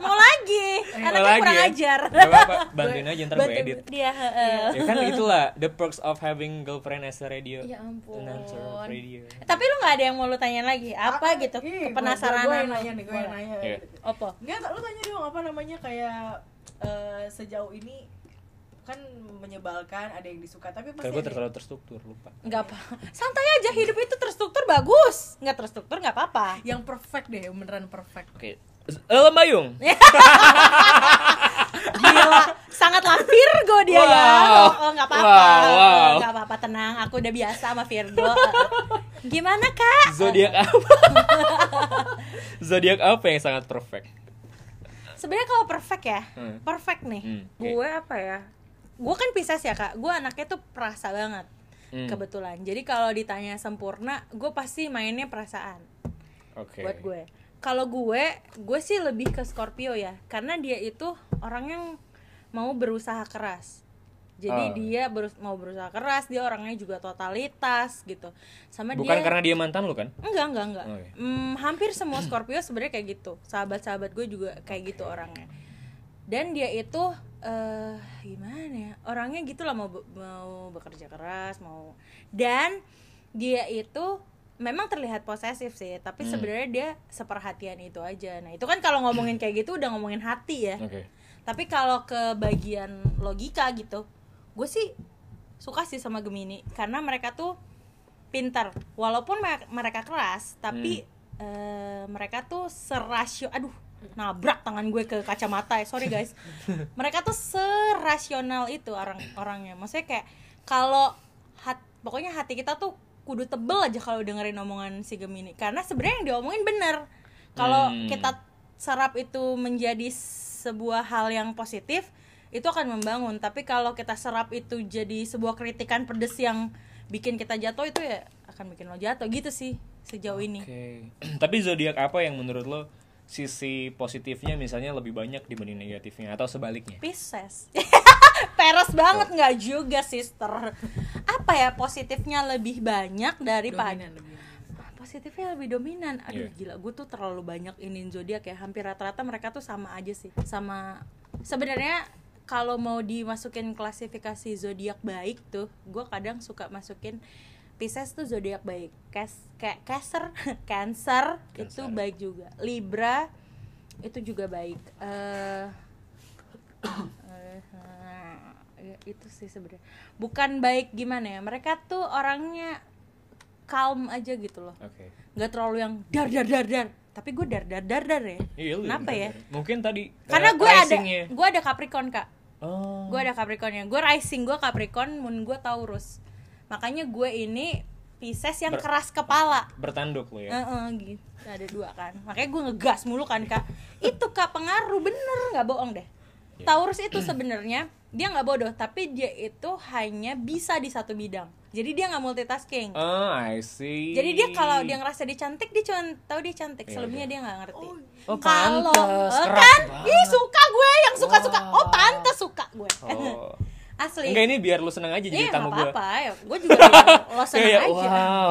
mau lagi, anaknya mau lagi, kurang ya? Ajar. Gak apa-apa, bantuin aja ntar gue edit. Dia, uh, ya kan itulah the perks of having girlfriend as a radio. Ya ampun. Radio. Tapi lu nggak ada yang mau lu tanyain lagi? Apa aku, gitu? Ii, kepenasaranan? Gue yang nanya nih, gue yang nanya. Yeah. Apa? Nggak, lu tanya dong apa namanya kayak uh, sejauh ini. Kan menyebalkan, ada yang disuka, tapi pasti gue terlalu terstruktur, lupa. Enggak apa. Santai aja, hidup itu terstruktur bagus. Enggak terstruktur enggak apa-apa. Yang perfect deh, beneran perfect. Oke. Okay. Lembayung. Gila, sangatlah Virgo dia wow. ya. Oh, enggak apa-apa. Wow. Enggak apa-apa, tenang. Aku udah biasa sama Virgo. Gimana, Kak? Zodiak apa? Zodiak apa yang sangat perfect? Sebenarnya kalau perfect ya, hmm. perfect nih. Hmm, okay. Gue apa ya? Gue kan Pisces ya kak, gue anaknya tuh perasa banget hmm. kebetulan. Jadi kalau ditanya sempurna, gue pasti mainnya perasaan. Okay. Buat gue. Kalau gue, gue sih lebih ke Scorpio ya, karena dia itu orang yang mau berusaha keras. Jadi oh. dia berus- mau berusaha keras, dia orangnya juga totalitas gitu. Sama bukan dia, karena dia mantan lu kan? Enggak enggak enggak. Okay. Hmm, hampir semua Scorpio sebenarnya kayak gitu. Sahabat-sahabat gue juga kayak okay. gitu orangnya. Dan dia itu uh, gimana ya, orangnya gitulah, mau be- mau bekerja keras, mau, dan dia itu memang terlihat posesif sih, tapi hmm. sebenarnya dia seperhatian itu aja. Nah itu kan kalau ngomongin kayak gitu udah ngomongin hati ya. Okay. Tapi kalau ke bagian logika gitu, gue sih suka sih sama Gemini karena mereka tuh pintar, walaupun mereka keras, tapi hmm. uh, mereka tuh serasio, aduh. Nabrak tangan gue ke kacamata ya, sorry guys. Mereka tuh serasional itu orang-orangnya. Maksudnya kayak kalau hat, pokoknya hati kita tuh kudu tebel aja kalau dengerin omongan si Gemini. Karena sebenarnya yang diomongin bener. Kalau hmm. kita serap itu menjadi sebuah hal yang positif, itu akan membangun. Tapi kalau kita serap itu jadi sebuah kritikan pedes yang bikin kita jatuh, itu ya akan bikin lo jatuh gitu sih sejauh ini. Okay. Tapi zodiak apa yang menurut lo sisi positifnya misalnya lebih banyak dibanding negatifnya atau sebaliknya? Pisces. Peres banget nggak juga sister. Apa ya positifnya lebih banyak daripada positifnya lebih dominan. Aduh yeah. gila, gue tuh terlalu banyak ini zodiak ya. Hampir rata-rata mereka tuh sama aja sih. Sama sebenarnya kalau mau dimasukin klasifikasi zodiak baik tuh, gue kadang suka masukin Pisces tuh zodiak baik, Kes, ke, Cancer, Cancer itu baik juga, Libra itu juga baik. Uh, uh, itu sih sebenarnya. Bukan baik gimana ya? Mereka tuh orangnya calm aja gitu loh. Okay. Gak terlalu yang dar dar dar dar. Tapi gue dar dar dar dar ya. Iya, kenapa ya? Mungkin tadi karena gue ada, gue ada Capricorn kak. Oh. Gue ada Capricornnya. Gue rising, gue Capricorn, moon gue Taurus. Makanya gue ini Pisces yang Ber- keras kepala. Bertanduk lo ya. Heeh, gitu. Ada dua kan. Makanya gue ngegas mulu kan kak. Itu kak pengaruh bener, nggak bohong deh. Yeah. Taurus itu sebenarnya dia nggak bodoh, tapi dia itu hanya bisa di satu bidang. Jadi dia nggak multitasking. Oh, I see. Jadi dia kalau dia ngerasa dia cantik, dia cuma tahu dia cantik. Yeah, selebihnya yeah. dia nggak ngerti. Oh, kalau eh, kan, banget. Ih suka gue yang suka suka. Wow. Oh pantes suka gue. Oh. Asli. Enggak, ini biar lu seneng aja jadi yeah, tamu gue. Iya, apa-apa. Ya, gue juga lo seneng yeah, yeah. aja. Wow.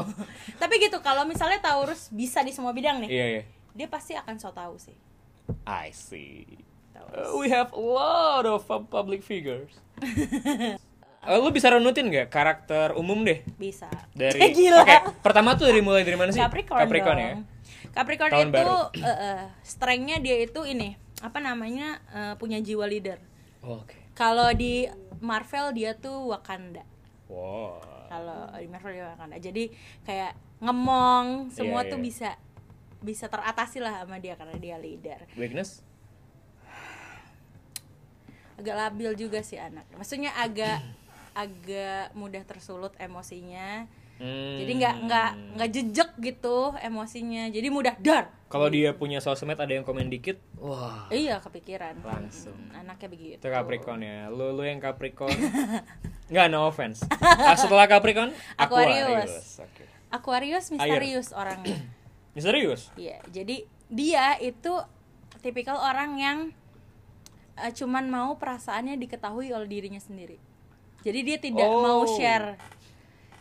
Tapi gitu, kalau misalnya Taurus bisa di semua bidang nih, yeah, yeah. dia pasti akan so tau sih. I see. Uh, we have a lot of public figures. uh, lu bisa runutin nggak karakter umum deh? Bisa. Dari. Gila. Okay. Pertama tuh dari mulai dari mana sih? Capricorn. Capricorn dong. ya. Capricorn Tahun itu uh, uh, strength-nya dia itu ini apa namanya uh, punya jiwa leader. Oh, Oke. Okay. Kalau di Marvel dia tuh Wakanda. Wow. Kalau di Marvel dia Wakanda. Jadi kayak ngemong semua yeah, tuh yeah. bisa bisa teratasi lah sama dia karena dia leader. Weakness? Agak labil juga sih anak. Maksudnya agak agak mudah tersulut emosinya. Hmm. Jadi nggak nggak nggak jejek gitu emosinya. Jadi mudah dar. Kalau dia punya sosmed ada yang komen dikit, wah. Iya kepikiran. Langsung. Anaknya begitu. Itu Capricorn ya. Lu lu yang Capricorn. Nggak, no offense. Ah, setelah Capricorn, Aquarius. Aquarius, okay. Aquarius misterius Air. orangnya. Misterius. Iya. Jadi dia itu tipikal orang yang uh, cuman mau perasaannya diketahui oleh dirinya sendiri. Jadi dia tidak oh. mau share.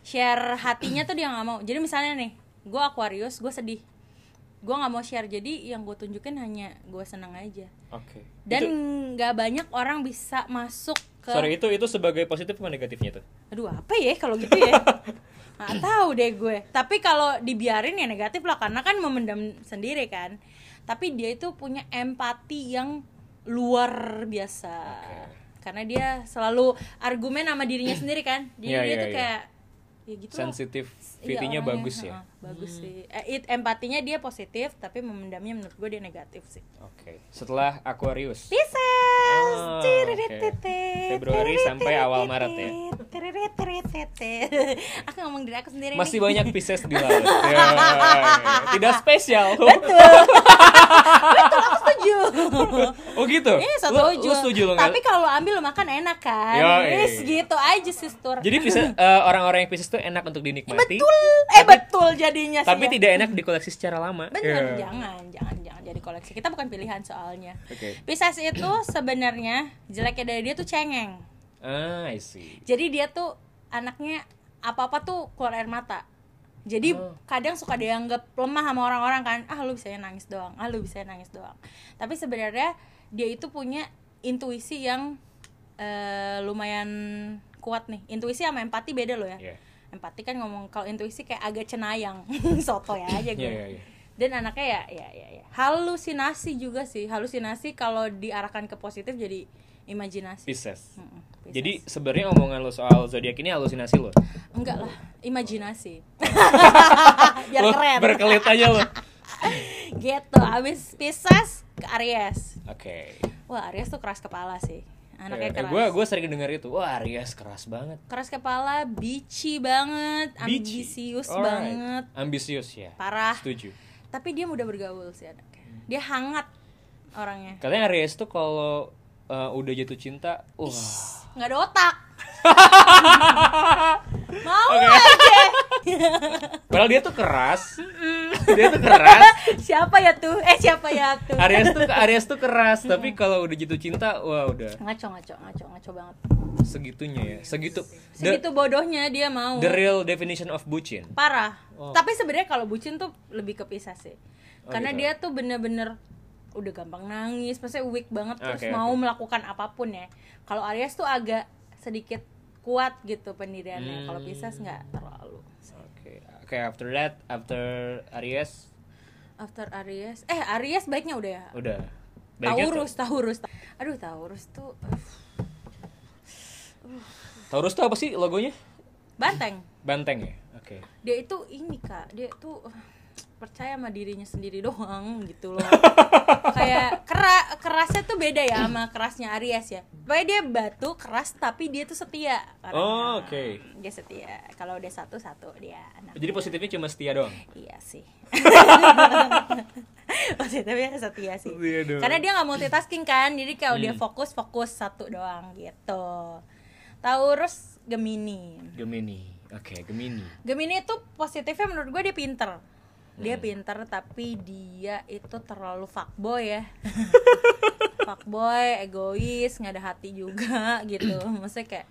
Share hatinya tuh dia gak mau. Jadi misalnya nih, gue Aquarius, gue sedih, gue gak mau share, jadi yang gue tunjukin hanya gue seneng aja. Oke. Okay. Dan itu, gak banyak orang bisa masuk ke. Sorry, itu itu sebagai positif atau negatifnya tuh? Aduh, apa ya kalau gitu ya. Gak tahu deh gue. Tapi kalau dibiarin ya negatif lah, karena kan memendam sendiri kan. Tapi dia itu punya empati yang luar biasa. Okay. Karena dia selalu argumen sama dirinya sendiri kan. Jadi yeah, dia yeah, tuh yeah. kayak ya gitu sensitivity-nya bagus ya. Uh, bagus hmm. sih. Eh, it, empatinya dia positif tapi memendamnya menurut gue dia negatif sih. Oke. Okay. Setelah Aquarius. Pisces. Oh, okay. Februari sampai awal Maret ya. Aku ngomong diri aku sendiri. Masih nih. Banyak Pisces di laut. Ya, tidak spesial. Betul. Betul, aku setuju. Oh gitu. Iya, setuju. Lu setuju loh. Tapi kalau ambil makan enak kan. Yes, gitu aja sister. Jadi Pisces uh, orang-orang yang Pisces itu enak untuk dinikmati. Betul. Eh tapi, betul jadinya sih. Tapi ya. tidak enak dikoleksi secara lama. Benar, yeah. jangan, jangan, jangan jadi koleksi. Kita bukan pilihan soalnya. Okay. Pisces itu sebenarnya jeleknya dari dia tuh cengeng. Ah, I see. Jadi dia tuh anaknya apa-apa tuh keluar air mata. Jadi oh. kadang suka dianggap lemah sama orang-orang kan. Ah, lu bisanya nangis doang. Ah, lu bisanya nangis doang. Tapi sebenarnya dia itu punya intuisi yang uh, lumayan kuat nih. Intuisi sama empati beda loh ya. Yeah. Empati kan ngomong, kalau intuisi kayak agak cenayang. Soto ya aja gue. Yeah, yeah, yeah. Dan anaknya ya ya ya ya. Halusinasi juga sih. Halusinasi kalau diarahkan ke positif jadi imajinasi. Pisces. Mm-mm, Pisces. Jadi sebenarnya omongan lo soal zodiak ini halusinasi lo? Enggak lah, imajinasi. Biar lo keren. Berkelit aja lo. Gitu. Abis Pisces ke Aries. Oke. Okay. Wah, Aries tuh keras kepala sih. Anaknya keras. Gue gue sering dengar itu. Wah, Aries keras banget. Keras kepala, bitchy banget, ambisius right. banget. Ambisius ya. Parah. Setuju. Tapi dia mudah bergaul sih anaknya. Dia hangat orangnya. Katanya Aries tuh kalau uh, udah jatuh cinta, wah. Uh. Nggak ada otak. Mau okay. aja. Padahal dia tuh keras. Dia tuh keras. Siapa ya tuh? Eh siapa ya tuh? Aries tuh Aries tuh keras, tapi kalau udah jatuh cinta, wah udah. Ngaco ngaco ngaco ngaco banget. Segitunya ya. Segitu. Segitu the, bodohnya dia mau. The real definition of bucin. Parah. Oh. Tapi sebenarnya kalau bucin tuh lebih ke Pisces sih. Karena oh, gitu. dia tuh bener-bener udah gampang nangis, maksudnya weak banget, okay, terus mau okay. melakukan apapun ya. Kalau Aries tuh agak sedikit kuat gitu pendiriannya. Hmm. Kalau Pisces nggak terlalu. Oke, okay. oke okay, after that, after Aries. After Aries, eh Aries baiknya udah ya. Udah. Baiknya Taurus, Taurus. Aduh Taurus tuh. Uh. Taurus tuh apa sih logonya? Banteng. Banteng ya, oke. Okay. Dia itu ini kak, dia tuh percaya sama dirinya sendiri doang gitu loh. Kayak kera, kerasnya tuh beda ya sama kerasnya Aries ya. Pokoknya dia batu keras tapi dia tuh setia. Oh, oke. Okay. Dia setia. Kalau udah satu-satu dia anak. Jadi positifnya cuma setia doang? Iya sih. Positifnya setia sih. Setia karena dia nggak multitasking kan, jadi kalau hmm. dia fokus-fokus satu doang gitu. Taurus Gemini. Gemini, oke okay, Gemini. Gemini itu positifnya menurut gue dia pinter. Dia hmm. pinter tapi dia itu terlalu fuckboy ya. Fuckboy, egois, nggak ada hati juga gitu. Maksudnya kayak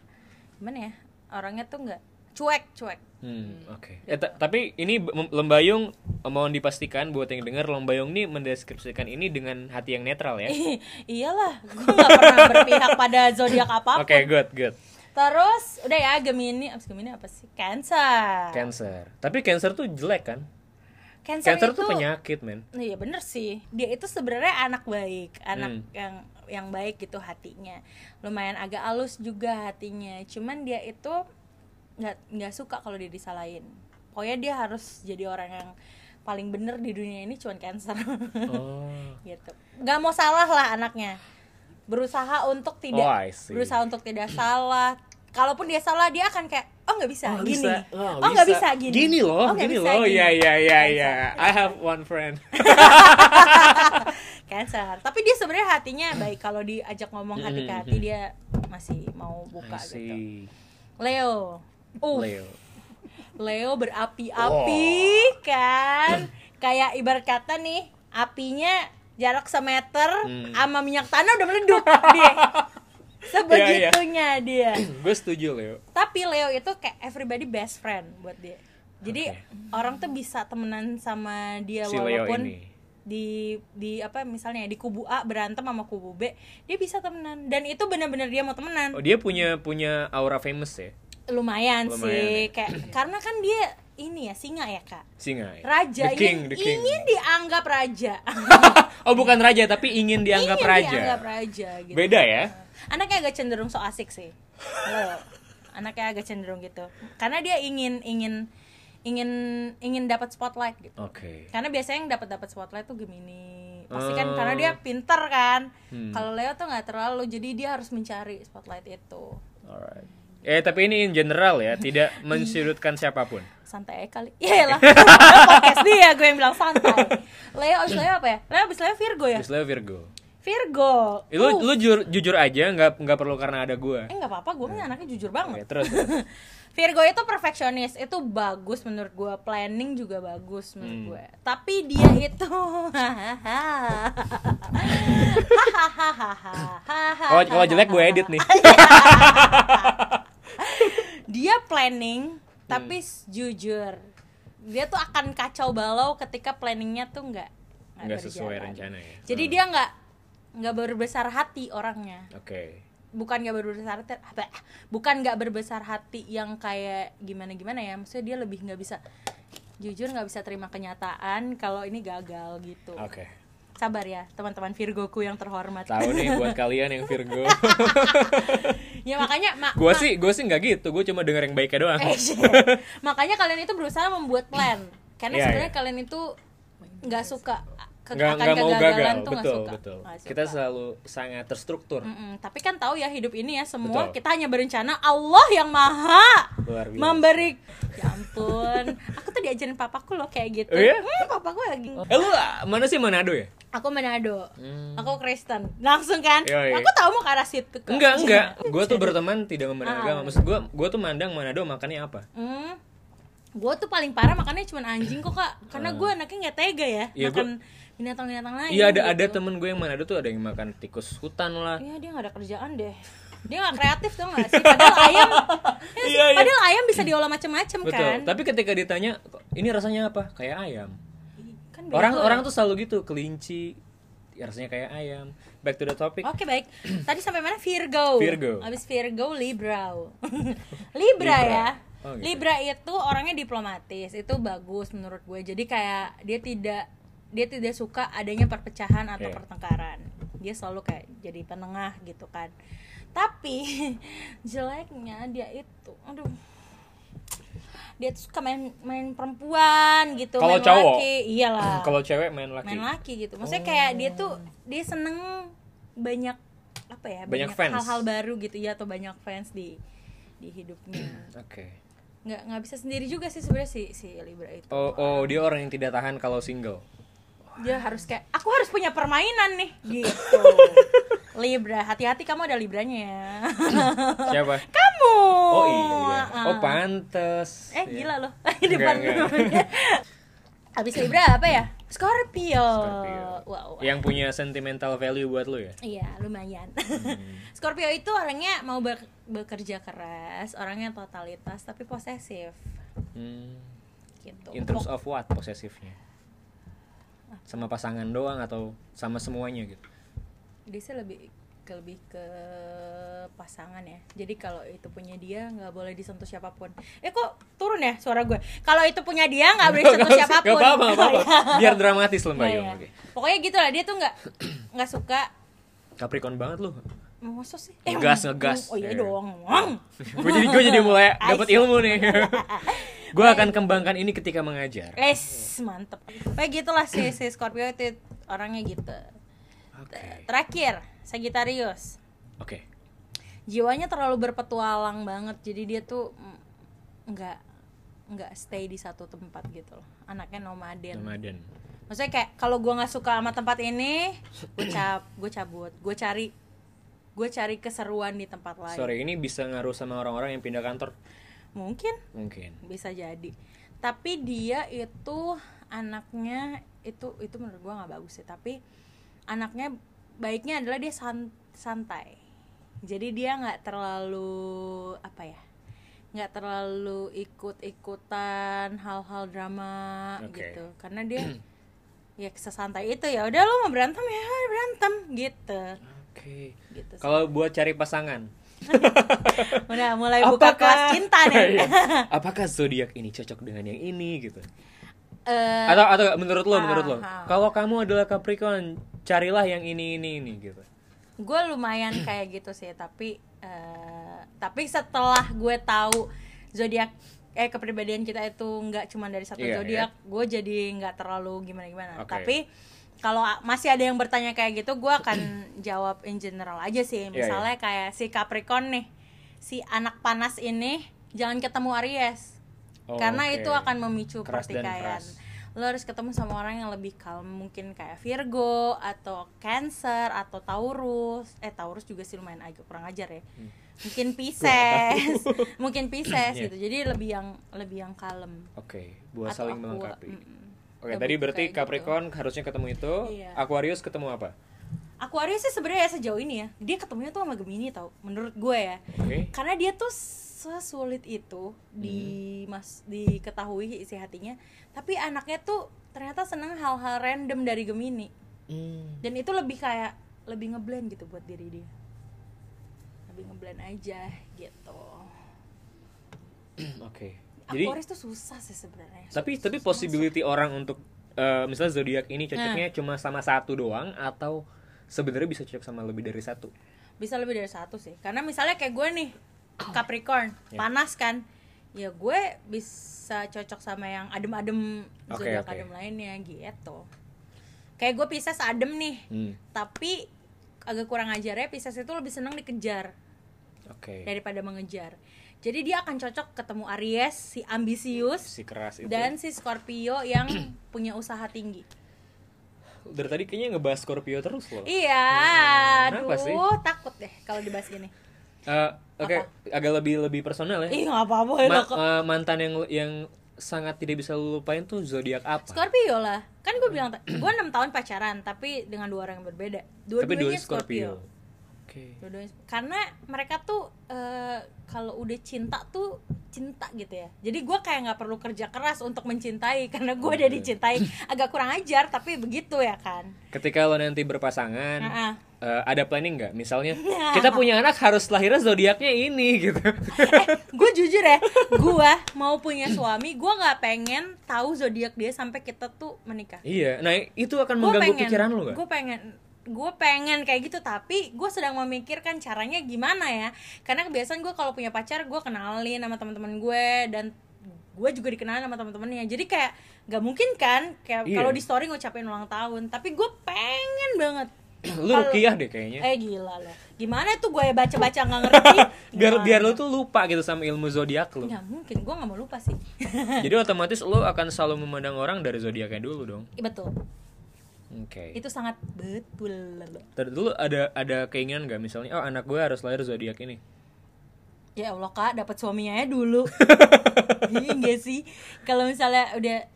gimana ya? Orangnya tuh nggak cuek, cuek. Hmm, oke. Okay. Gitu. Eh, t- tapi ini Lembayung mohon dipastikan buat yang dengar, Lembayung ini mendeskripsikan ini dengan hati yang netral ya. Iyalah, gue nggak pernah berpihak pada zodiak apapun. Oke, okay, good, good. Terus udah ya Gemini, abis Gemini apa sih? Cancer. Cancer. Tapi Cancer tuh jelek kan? Cancer, Cancer itu, tuh penyakit, men. Iya bener sih. Dia itu sebenarnya anak baik, anak hmm. yang yang baik gitu hatinya. Lumayan agak halus juga hatinya. Cuman dia itu nggak nggak suka kalau dia disalahin. Pokoknya dia harus jadi orang yang paling bener di dunia ini. Cuman Cancer. Oh. Gitu. Nggak mau salah lah anaknya. Berusaha untuk tidak, oh, berusaha untuk tidak salah. Kalaupun dia salah dia akan kayak oh nggak bisa, oh, gini, bisa. Oh nggak oh, bisa. bisa gini, gini loh, oh, gini loh, ya ya ya ya. I have one friend. Cancer. Tapi dia sebenarnya hatinya baik, kalau diajak ngomong hati ke hati dia masih mau buka gitu. Leo, uh, Leo, Leo berapi-api oh. kan, kayak ibarat kata nih apinya jarak semeter, hmm. sama minyak tanah udah meleduk dia. Sebegitunya yeah, yeah. dia. Gue setuju Leo. Tapi Leo itu kayak everybody best friend buat dia. Jadi okay. orang tuh bisa temenan sama dia si walaupun di di apa misalnya di kubu A berantem sama kubu B, dia bisa temenan. Dan itu benar-benar dia mau temenan. Oh, dia punya punya aura famous ya? Lumayan, Lumayan sih ya. Kayak karena kan dia ini ya singa ya kak. Singa. Ya. Raja the king, the king. Ingin dianggap raja. Oh bukan raja tapi ingin dianggap ingin raja. Dianggap raja gitu. Beda ya. Anaknya agak cenderung so asik sih. Loh, anaknya agak cenderung gitu. Karena dia ingin ingin ingin ingin dapat spotlight gitu. Oke. Okay. Karena biasanya yang dapat-dapat spotlight tuh Gemini. Pasti kan uh. karena dia pinter kan. Hmm. Kalau Leo tuh enggak terlalu, jadi dia harus mencari spotlight itu. Alright. Eh tapi ini in general ya, tidak mensudutkan siapapun. Santai kali. Iyalah. Podcast dia gue yang bilang santai. Leo abis Leo apa ya? Leo abis Leo Virgo ya? Abis Leo Virgo. Virgo. Lu uh. lu jujur, jujur aja, enggak enggak perlu karena ada gue. Eh enggak apa-apa, gue kan hmm. anaknya jujur banget. Okay, terus. Virgo itu perfeksionis, itu bagus menurut gue, planning juga bagus menurut hmm. gue. Tapi dia itu hahaha. Kalau jelek gue edit nih. Dia planning tapi hmm. jujur. Dia tuh akan kacau balau ketika planningnya tuh enggak enggak sesuai rencana ya. Jadi hmm. dia enggak enggak berbesar hati orangnya. Oke. Okay. Bukan enggak berbesar hati, bukan enggak berbesar hati yang kayak gimana-gimana ya. Maksudnya dia lebih enggak bisa jujur, enggak bisa terima kenyataan kalau ini gagal gitu. Oke. Okay. Sabar ya, teman-teman Virgoku yang terhormat. Tahu nih buat kalian yang Virgo. Ya makanya mak- Gua sih, gua sih enggak gitu. Gua cuma denger yang baiknya doang. Eh, makanya kalian itu berusaha membuat plan. Karena yeah, sebenarnya yeah. kalian itu enggak suka Nggak, akan nggak mau gagal, tuh betul, suka. betul. Suka. Kita selalu sangat terstruktur. Mm-mm, tapi kan tahu ya hidup ini ya semua betul. Kita hanya berencana. Allah yang maha memberi. Ya ampun, aku tuh diajarin papaku loh kayak gitu. Oh, iya? Hmm, papaku lagi. Eh lu mana sih Manado ya? Aku Manado, hmm. aku Kristen, langsung kan? Yoi. Aku tahu mau ke arah situ. Kok. Enggak enggak, gue tuh berteman tidak memandang agama. Maksud gue, gue tuh mandang Manado makannya apa? Hmm. Gue tuh paling parah makannya cuma anjing kok kak, karena gue anaknya nggak tega ya, ya makan gua... binatang-binatang lain. Iya ada gitu. Ada temen gue yang Manado tuh ada yang makan tikus hutan lah. Iya dia nggak ada kerjaan deh, dia nggak kreatif tuh nggak sih. Padahal ayam, ya, iya, padahal iya. ayam bisa diolah macam-macam kan. Tapi ketika ditanya ini rasanya apa, kayak ayam. Kan orang-orang tuh selalu gitu, kelinci. rasanya kayak ayam. Back to the topic. Oke, okay, baik. Tadi sampai mana? Virgo. Virgo. Habis Virgo Libra. Libra, Libra ya. Oh, gitu. Libra itu orangnya diplomatis. Itu bagus menurut gue. Jadi kayak dia tidak dia tidak suka adanya perpecahan atau yeah. pertengkaran. Dia selalu kayak jadi penengah gitu kan. Tapi jeleknya dia itu aduh. Dia tuh suka main main perempuan gitu, kalo main cowok, laki. Iyalah. Kalau cewek main laki. Main laki gitu. Maksudnya oh. kayak dia tuh dia seneng banyak apa ya? Banyak, banyak hal-hal baru gitu ya, atau banyak fans di di hidupnya. Oke. Okay. Nggak nggak bisa sendiri juga sih sebenarnya si si Libra itu. Oh, oh, dia orang yang tidak tahan kalau single. Dia harus kayak aku harus punya permainan nih gitu. Libra, hati-hati kamu ada Libranya. Siapa? Kamu. Oh iya. Oh pantes. Eh ya. Gila loh. Di depan namanya. Habis Libra apa ya? Scorpio. Scorpio. Wow, wow. Yang punya sentimental value buat lu ya? Iya, lumayan. Hmm. Scorpio itu orangnya mau bekerja keras, orangnya totalitas tapi posesif. Hmm. Gitu. In terms of what posesifnya? Sama pasangan doang atau sama semuanya gitu? Dia sih lebih ke, lebih ke pasangan ya. Jadi kalau itu punya dia nggak boleh disentuh siapapun. Eh kok turun ya suara gue? Kalau itu punya dia nggak boleh disentuh siapapun. Gak apa-apa, apa-apa. Biar dramatis loh Mbak Yung. Ya, ya. Pokoknya gitu lah, dia tuh nggak nggak suka. Capricorn banget loh. Maksud sih? Eh, ngegas ngegas. Oh iya yeah. dong. gue jadi gue jadi mulai dapat ilmu nih. Gue akan kembangkan ini ketika mengajar. Es mantep. Kayak gitulah si si Scorpio itu orangnya gitu. Okay. Terakhir Sagittarius. Oke. Okay. Jiwanya terlalu berpetualang banget, jadi dia tuh nggak nggak stay di satu tempat gitu loh. Anaknya nomaden. Nomaden. Maksudnya kayak kalau gue nggak suka sama tempat ini, gue cab, gue cabut, gue cari gue cari keseruan di tempat lain. Sorry, ini bisa ngaruh sama orang-orang yang pindah kantor? Mungkin. Mungkin. Bisa jadi. Tapi dia itu anaknya itu itu menurut gue nggak bagus sih. Tapi anaknya baiknya adalah dia santai. Jadi dia gak terlalu apa ya, gak terlalu ikut-ikutan hal-hal drama okay. gitu. Karena dia ya sesantai itu, ya udah lu mau berantem ya berantem gitu. Oke. Okay. Gitu. Kalau buat cari pasangan udah mulai buka apakah, kelas cinta nih. Apakah zodiak ini cocok dengan yang ini gitu? Uh, atau atau menurut lo, uh, menurut lo, uh, kalau kamu adalah Capricorn, carilah yang ini ini ini gitu. Gue lumayan kayak gitu sih, tapi uh, tapi setelah gue tahu zodiak eh kepribadian kita itu nggak cuma dari satu yeah, zodiak, yeah. gue jadi nggak terlalu gimana gimana. Okay. Tapi kalau masih ada yang bertanya kayak gitu, gue akan jawab in general aja sih. Misalnya yeah, yeah. kayak si Capricorn nih, si anak panas ini jangan ketemu Aries. Oh, karena okay. itu akan memicu keras pertikaian. Lo harus ketemu sama orang yang lebih calm, mungkin kayak Virgo atau Cancer atau Taurus. Eh Taurus juga sih lumayan agak kurang ajar ya. Hmm. Mungkin Pisces, mungkin Pisces gitu. Jadi lebih yang lebih yang kalem. Oke, okay. buat saling melengkapi. Mm-mm. Oke, okay, tadi berarti Capricorn gitu. Harusnya ketemu itu. Iya. Aquarius ketemu apa? Aquarius sih sebenarnya ya sejauh ini ya, dia ketemunya tuh sama Gemini tau, menurut gue ya. Okay. Karena dia tuh sesulit itu di mas diketahui isi hatinya, tapi anaknya tuh ternyata seneng hal-hal random dari Gemini. Mm. Dan itu lebih kayak lebih ngeblend gitu buat diri dia, lebih ngeblend aja gitu. Oke. Okay. Jadi Aquarius tuh susah sih sebenarnya. Tapi susah, tapi possibility susah. Orang untuk uh, misalnya zodiak ini cocoknya nah. cuma sama satu doang atau sebenarnya bisa cocok sama lebih dari satu? Bisa lebih dari satu sih, karena misalnya kayak gue nih. Capricorn, yeah. panas kan? Ya gue bisa cocok sama yang adem-adem, okay, zodiak okay. adem lainnya gitu. Kayak gue Pisces adem nih, hmm. tapi agak kurang ajarnya Pisces itu lebih senang dikejar okay. daripada mengejar. Jadi dia akan cocok ketemu Aries, si ambisius, si keras itu. Dan si Scorpio yang punya usaha tinggi. Dari tadi kayaknya ngebahas Scorpio terus loh. Iya, hmm. aduh sih? Takut deh kalau dibahas gini. Uh, Oke, okay. agak lebih lebih personal ya. Ih, nggak apa-apa ya. Ma- uh, mantan yang yang sangat tidak bisa lu lupain tuh zodiak apa? Scorpio lah. Kan gue bilang, gue enam tahun pacaran tapi dengan dua orang yang berbeda. Dua-duanya Scorpio. Scorpio. Oke. Okay. Karena mereka tuh uh, kalau udah cinta tuh cinta gitu ya. Jadi gue kayak nggak perlu kerja keras untuk mencintai karena gue udah dicintai. Agak kurang ajar tapi begitu ya kan. Ketika lo nanti berpasangan, uh-uh. uh, ada planning nggak? Misalnya kita punya anak harus lahirnya zodiaknya ini gitu. eh, gue jujur ya, gue mau punya suami, gue nggak pengen tahu zodiak dia sampai kita tuh menikah. Iya, nah itu akan gua mengganggu pengen, pikiran lo nggak? Gue pengen. Gue pengen kayak gitu, tapi gue sedang memikirkan caranya gimana ya. Karena kebiasaan gue kalau punya pacar, gue kenalin sama teman-teman gue, dan gue juga dikenalin sama teman-temannya. Jadi kayak gak mungkin kan kayak yeah. kalau di story ngucapin ulang tahun. Tapi gue pengen banget. Lu rukiah deh kayaknya. Eh gila lo. Gimana tuh gue baca-baca gak ngerti. Biar biar lu tuh lupa gitu sama ilmu zodiak lu. Gak mungkin, gue gak mau lupa sih. Jadi otomatis lu akan selalu memandang orang dari zodiaknya dulu dong. Betul. Okay. Itu sangat betul. Terus dulu ada ada keinginan nggak misalnya, oh anak gue harus lahir zodiak ini? Ya Allah kak, dapat suaminya ya dulu. Iya nggak sih? Kalau misalnya udah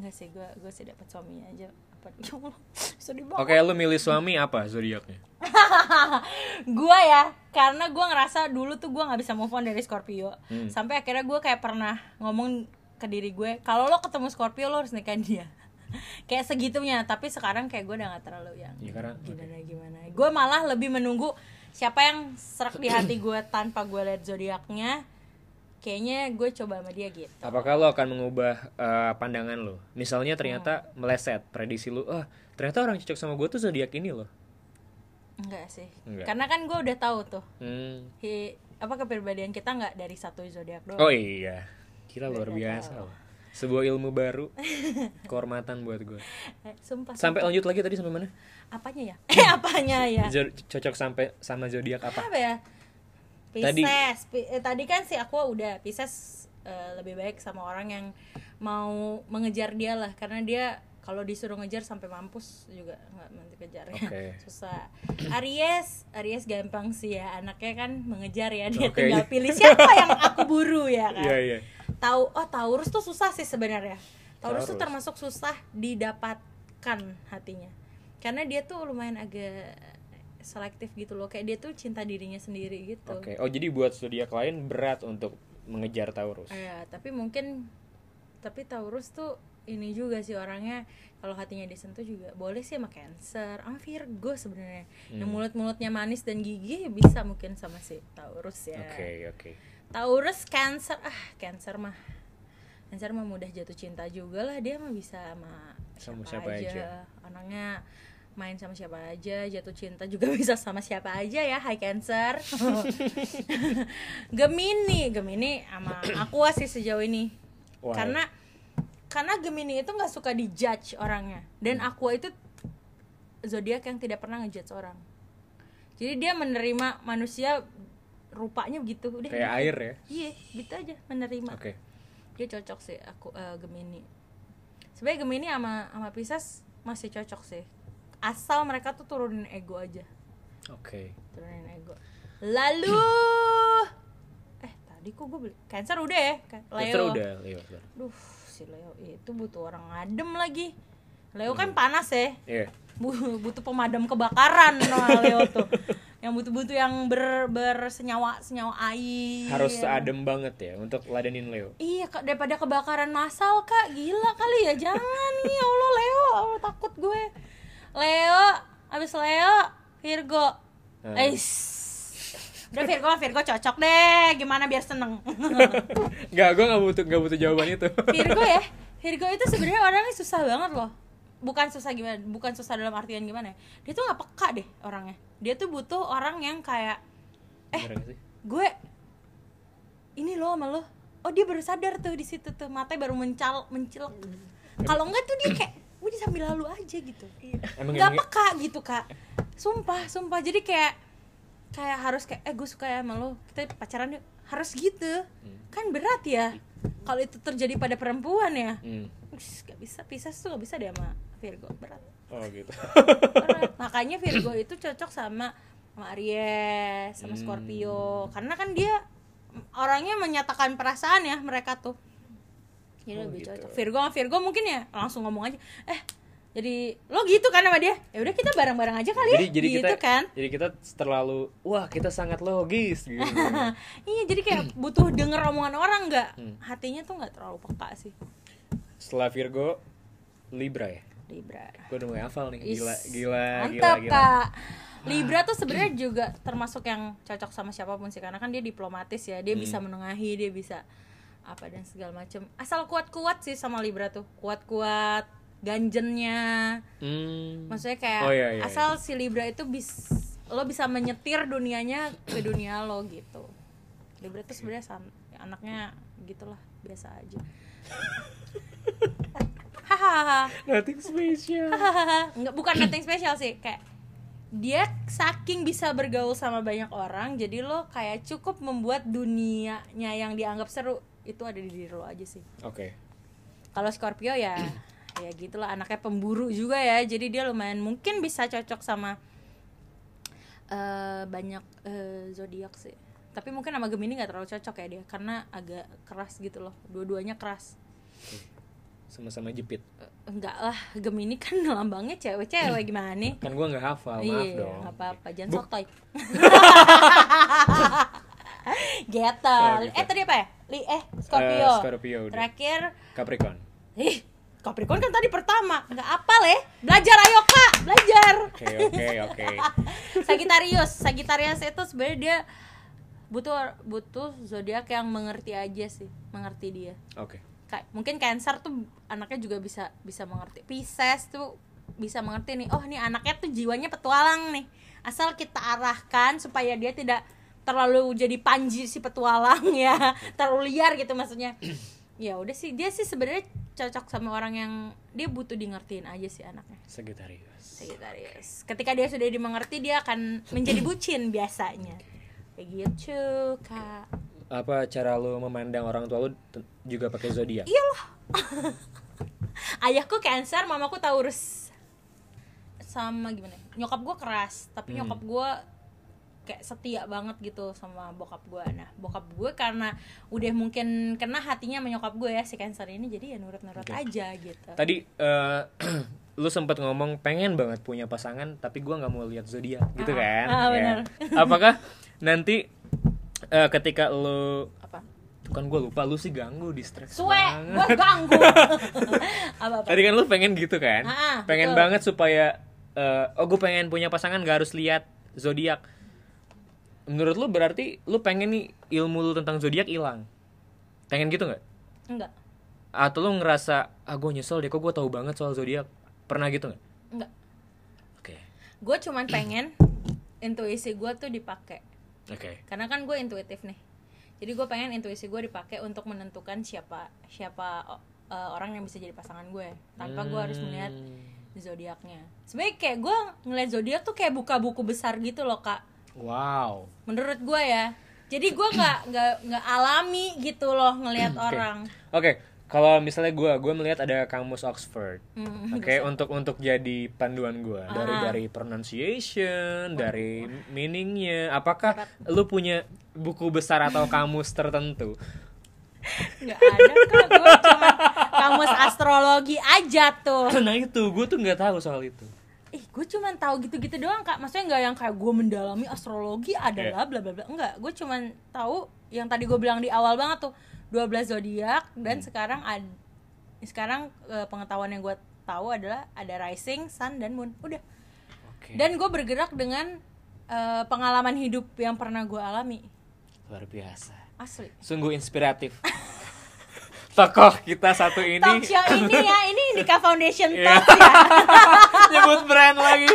nggak sih, gue gue sih dapat suaminya aja. Apa? Ya Allah, sedih banget. Oke, lu milih suami apa zodiaknya? Gue ya, karena gue ngerasa dulu tuh gue nggak bisa move on dari Scorpio. Hmm. Sampai akhirnya gue kayak pernah ngomong ke diri gue, kalau lo ketemu Scorpio lo harus nikahin dia. Kayak segitunya, tapi sekarang kayak gue udah gak terlalu yang ya, karena, gimana okay. gimana. Gue malah lebih menunggu siapa yang serak di hati gue tanpa gue lihat zodiaknya. Kayaknya gue coba sama dia gitu. Apakah lo akan mengubah uh, pandangan lo? Misalnya ternyata hmm. meleset prediksi lo, oh ternyata orang cocok sama gue tuh zodiak ini loh. Enggak sih, Enggak. karena kan gue udah tahu tuh hmm. hi, apa kepribadian kita gak dari satu zodiak doang. Oh iya, gila luar biasa loh. Sebuah ilmu baru, kehormatan buat gue. Sumpah. Sampai lanjut lagi tadi sampai mana? Apanya ya? Eh apanya ya? Jod- cocok sampai sama zodiak apa? Apa ya? Pisces. Tadi, eh, tadi kan si Aqua udah Pisces uh, lebih baik sama orang yang mau mengejar dia lah, karena dia kalau disuruh ngejar sampai mampus juga nggak nanti kejarnya. Okay. Susah. Aries, Aries gampang sih ya, anaknya kan mengejar ya, dia okay. tinggal pilih siapa yang aku buru ya kan. Yeah, yeah. Tahu oh Taurus tuh susah sih sebenarnya. Taurus, Taurus tuh termasuk susah didapatkan hatinya. Karena dia tuh lumayan agak selektif gitu loh. Kayak dia tuh cinta dirinya sendiri gitu. Oke. Okay. Oh, jadi buat zodiak lain berat untuk mengejar Taurus. Iya, eh, tapi mungkin tapi Taurus tuh ini juga sih orangnya, kalau hatinya disentuh juga boleh sih sama Cancer, sama Virgo sebenarnya. Hmm. Yang mulut-mulutnya manis dan gigi bisa mungkin sama si Taurus ya. Oke, okay, oke. Okay. Taurus, Cancer, ah Cancer mah Cancer mah mudah jatuh cinta juga lah. Dia mah bisa sama siapa, sama siapa aja. aja Orangnya main sama siapa aja, jatuh cinta juga bisa sama siapa aja ya. Hai Cancer. Gemini, Gemini sama aku sih sejauh ini. Wow. Karena Karena Gemini itu gak suka dijudge orangnya. Dan Aqua itu zodiak yang tidak pernah ngejudge orang. Jadi dia menerima manusia rupanya begitu udah kayak gitu. Air ya, iya gitu aja menerima. Oke okay. Dia cocok sih aku uh, Gemini. Sebenarnya Gemini sama sama Pisces masih cocok sih, asal mereka tuh turunin ego aja. Oke okay. Turunin ego lalu eh tadi kok gue beli Cancer udah ya Leo udah Leo duh si Leo itu butuh orang adem lagi. Leo kan hmm. panas ya yeah. butuh pemadam kebakaran. Leo tuh yang butuh-butuh yang ber bersenyawa senyawa air harus ya. Adem banget ya untuk ladenin Leo. Iya kak, daripada kebakaran massal kak, gila kali ya, jangan. Ya Allah Leo, Allah takut gue. Leo, abis Leo Virgo. hmm. Eish udah Virgo, Virgo cocok deh, gimana biar seneng. Nggak, gue nggak butuh nggak butuh jawaban itu. Virgo ya, Virgo itu sebenarnya orangnya susah banget loh. Bukan susah gimana, bukan susah dalam artian gimana ya, dia tuh gak peka deh orangnya. Dia tuh butuh orang yang kayak Eh, gue ini lo sama lo. Oh dia baru sadar tuh di situ tuh, matanya baru mencal, mencilok. Kalau enggak tuh dia kayak, gue disambil lalu aja gitu. Emang Gak emang peka emang. gitu kak. Sumpah, sumpah, jadi kayak Kayak harus kayak, eh gue suka ya sama lo, kita pacaran yuk. Harus gitu, kan berat ya kalau itu terjadi pada perempuan ya. Hmm. Ush, gak bisa, Pisces tuh gak bisa deh sama Virgo, berat. Oh gitu. Berat. Makanya Virgo itu cocok sama sama Aries, sama hmm. Scorpio, karena kan dia orangnya menyatakan perasaan ya mereka tuh. Jadi oh, lebih gitu. Cocok. Virgo sama Virgo mungkin ya langsung ngomong aja. Eh, Jadi lo gitu kan sama dia? Ya udah kita bareng-bareng aja kali jadi, ya. Jadi gitu kita, kan. Jadi kita terlalu wah, kita sangat logis gitu. Iya, jadi kayak butuh denger omongan orang enggak? Hmm. Hatinya tuh enggak terlalu peka sih. Setelah Virgo, Libra ya? Libra. Gue udah mulai hafal nih. Gila, Is, gila, mantap, gila, gila. Kak. Libra tuh sebenarnya juga termasuk yang cocok sama siapapun sih, karena kan dia diplomatis ya. Dia hmm. bisa menengahi, dia bisa apa dan segala macam. Asal kuat-kuat sih sama Libra tuh. Kuat-kuat ganjennya, hmm. maksudnya kayak oh, iya, iya, asal iya. si Libra itu bis, lo bisa menyetir dunianya ke dunia lo gitu. Libra tuh sebenarnya san- anaknya gitulah, biasa aja. Hahaha. Nothing special. Enggak, bukan nothing special sih, kayak dia saking bisa bergaul sama banyak orang, jadi lo kayak cukup membuat dunianya yang dianggap seru itu ada di diri lo aja sih. Oke. Okay. Kalau Scorpio ya. Ya gitulah, anaknya pemburu juga ya, jadi dia lumayan mungkin bisa cocok sama uh, banyak uh, zodiak sih, tapi mungkin sama Gemini nggak terlalu cocok ya dia, karena agak keras gitu loh, dua-duanya keras. Sama-sama jepit. Uh, enggak lah, Gemini kan lambangnya cewek-cewek gimana nih? Kan gue nggak hafal, maaf Iye, dong. Iya, apa-apa, jangan Buk- sotoy. Getel. Oh, eh tadi apa ya? Li eh Scorpio. Uh, Scorpio. Terakhir Capricorn. Ih. Capricorn kan tadi pertama, nggak apal ya? Belajar ayo kak, belajar. Oke okay, oke okay, oke. Okay. Sagittarius, Sagittarius itu sebenarnya dia butuh butuh zodiak yang mengerti aja sih, mengerti dia. Oke. Okay. Kayak mungkin Cancer tuh anaknya juga bisa bisa mengerti. Pisces tuh bisa mengerti nih. Oh nih anaknya tuh jiwanya petualang nih. Asal kita arahkan supaya dia tidak terlalu jadi panji si petualang ya, terlalu liar gitu maksudnya. Ya udah sih, dia sih sebenarnya cocok sama orang yang dia butuh di ngertiin aja sih anaknya. Sagittarius. Sagittarius. Ketika dia sudah dimengerti dia akan menjadi bucin biasanya. Kayak gitu, Kak. Apa cara lu memandang orang tua lu juga pakai zodiak? Iyalah. Ayahku Cancer, mamaku Taurus. Sama gimana? Nyokap gue keras, tapi hmm. nyokap gue kayak setia banget gitu sama bokap gue. Nah bokap gue karena udah mungkin kena hatinya menyokap gue ya si Cancer ini, jadi ya nurut-nurut okay. aja gitu. Tadi uh, lu sempat ngomong pengen banget punya pasangan tapi gue nggak mau lihat zodiak gitu ah, kan? Ah, ya. Apakah nanti uh, ketika lu apa? Kan gue lupa, lu sih ganggu, distract banget. Gue ganggu. Apa-apa? Tadi kan lu pengen gitu kan? Ah, pengen betul. Banget supaya uh, oh gue pengen punya pasangan gak harus lihat zodiak. Menurut lu berarti lu pengen nih ilmu lu tentang zodiak hilang. Pengen gitu enggak? Enggak. Atau lu ngerasa ah gue nyesel deh kok gue tahu banget soal zodiak. Pernah gitu enggak? Enggak. Oke. Okay. Gue cuman pengen intuisi gue tuh dipakai. Oke. Okay. Karena kan gue intuitif nih. Jadi gue pengen intuisi gue dipakai untuk menentukan siapa siapa uh, orang yang bisa jadi pasangan gue tanpa hmm. gue harus melihat zodiaknya. Sebenarnya kayak gue ngeliat zodiak tuh kayak buka buku besar gitu loh, Kak. Wow. Menurut gue ya. Jadi gue nggak nggak nggak alami gitu loh ngelihat okay. orang. Oke. Okay. Kalau misalnya gue gue melihat ada kamus Oxford. Mm, Oke. Okay. Untuk untuk jadi panduan gue ah. dari dari pronunciation, oh. dari meaningnya. Apakah Tepat. Lu punya buku besar atau kamus tertentu? Nggak ada kok. Gue cuma kamus astrologi aja tuh. Nah itu gue tuh nggak tahu soal itu. Ih, gue cuman tahu gitu-gitu doang, Kak. Maksudnya nggak yang kayak gue mendalami astrologi adalah bla bla bla. Enggak, gue cuman tahu yang tadi gue bilang di awal banget tuh dua belas zodiak dan hmm. sekarang ad- sekarang e, pengetahuan yang gue tahu adalah ada rising, sun dan moon. Udah. Okay. Dan gue bergerak dengan e, pengalaman hidup yang pernah gue alami. Luar biasa. Asli. Sungguh inspiratif. Tokoh kita satu ini talk show ini ya, ini Indika Foundation Talk ya. Nyebut brand lagi.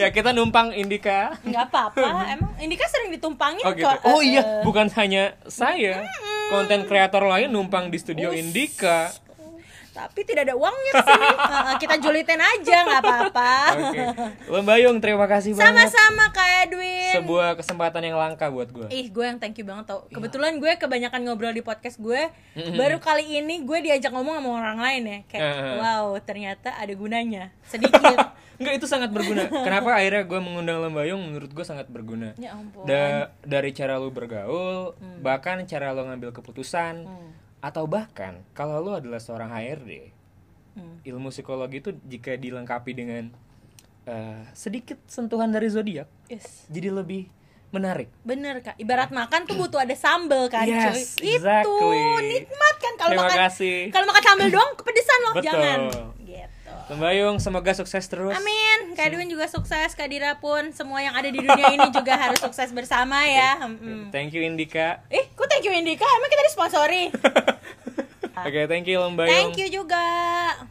Ya kita numpang Indika. Gak apa-apa, emang Indika sering ditumpangin oh, gitu. kok. Oh iya, bukan hanya saya. Konten kreator lain numpang di studio Ush. Indika. Tapi tidak ada uangnya sih. Kita julitin aja, gak apa-apa. Okay. Lembayung, terima kasih banyak. Sama-sama Kak Edwin. Sebuah kesempatan yang langka buat gue. Ih, gue yang thank you banget tau. Kebetulan gue kebanyakan ngobrol di podcast gue. Mm-hmm. Baru kali ini gue diajak ngomong sama orang lain ya. Kayak, uh-huh. wow, ternyata ada gunanya. Sedikit. Enggak, itu sangat berguna. Kenapa akhirnya gue mengundang Lembayung, menurut gue sangat berguna. Ya ampun. Da- dari cara lu bergaul, hmm. bahkan cara lu ngambil keputusan. Hmm. Atau bahkan kalau lo adalah seorang H R D hmm. ilmu psikologi itu jika dilengkapi dengan uh, sedikit sentuhan dari zodiak, yes. jadi lebih menarik. Bener Kak, ibarat makan tuh butuh ada sambel kan, yes, cuy. Exactly. Itu nikmat kan kalau makan. Kalau makan sambel doang kepedesan loh, betul. Jangan. Gitu. Lembayung semoga sukses terus. Amin. Kak Edwin juga sukses, Kak Dira pun, semua yang ada di dunia ini juga harus sukses bersama ya. Mm-hmm. Thank you Indika. Eh, kok thank you Indika? Emang kita disponsori? Oke, okay, thank you Lembayung. Thank you juga.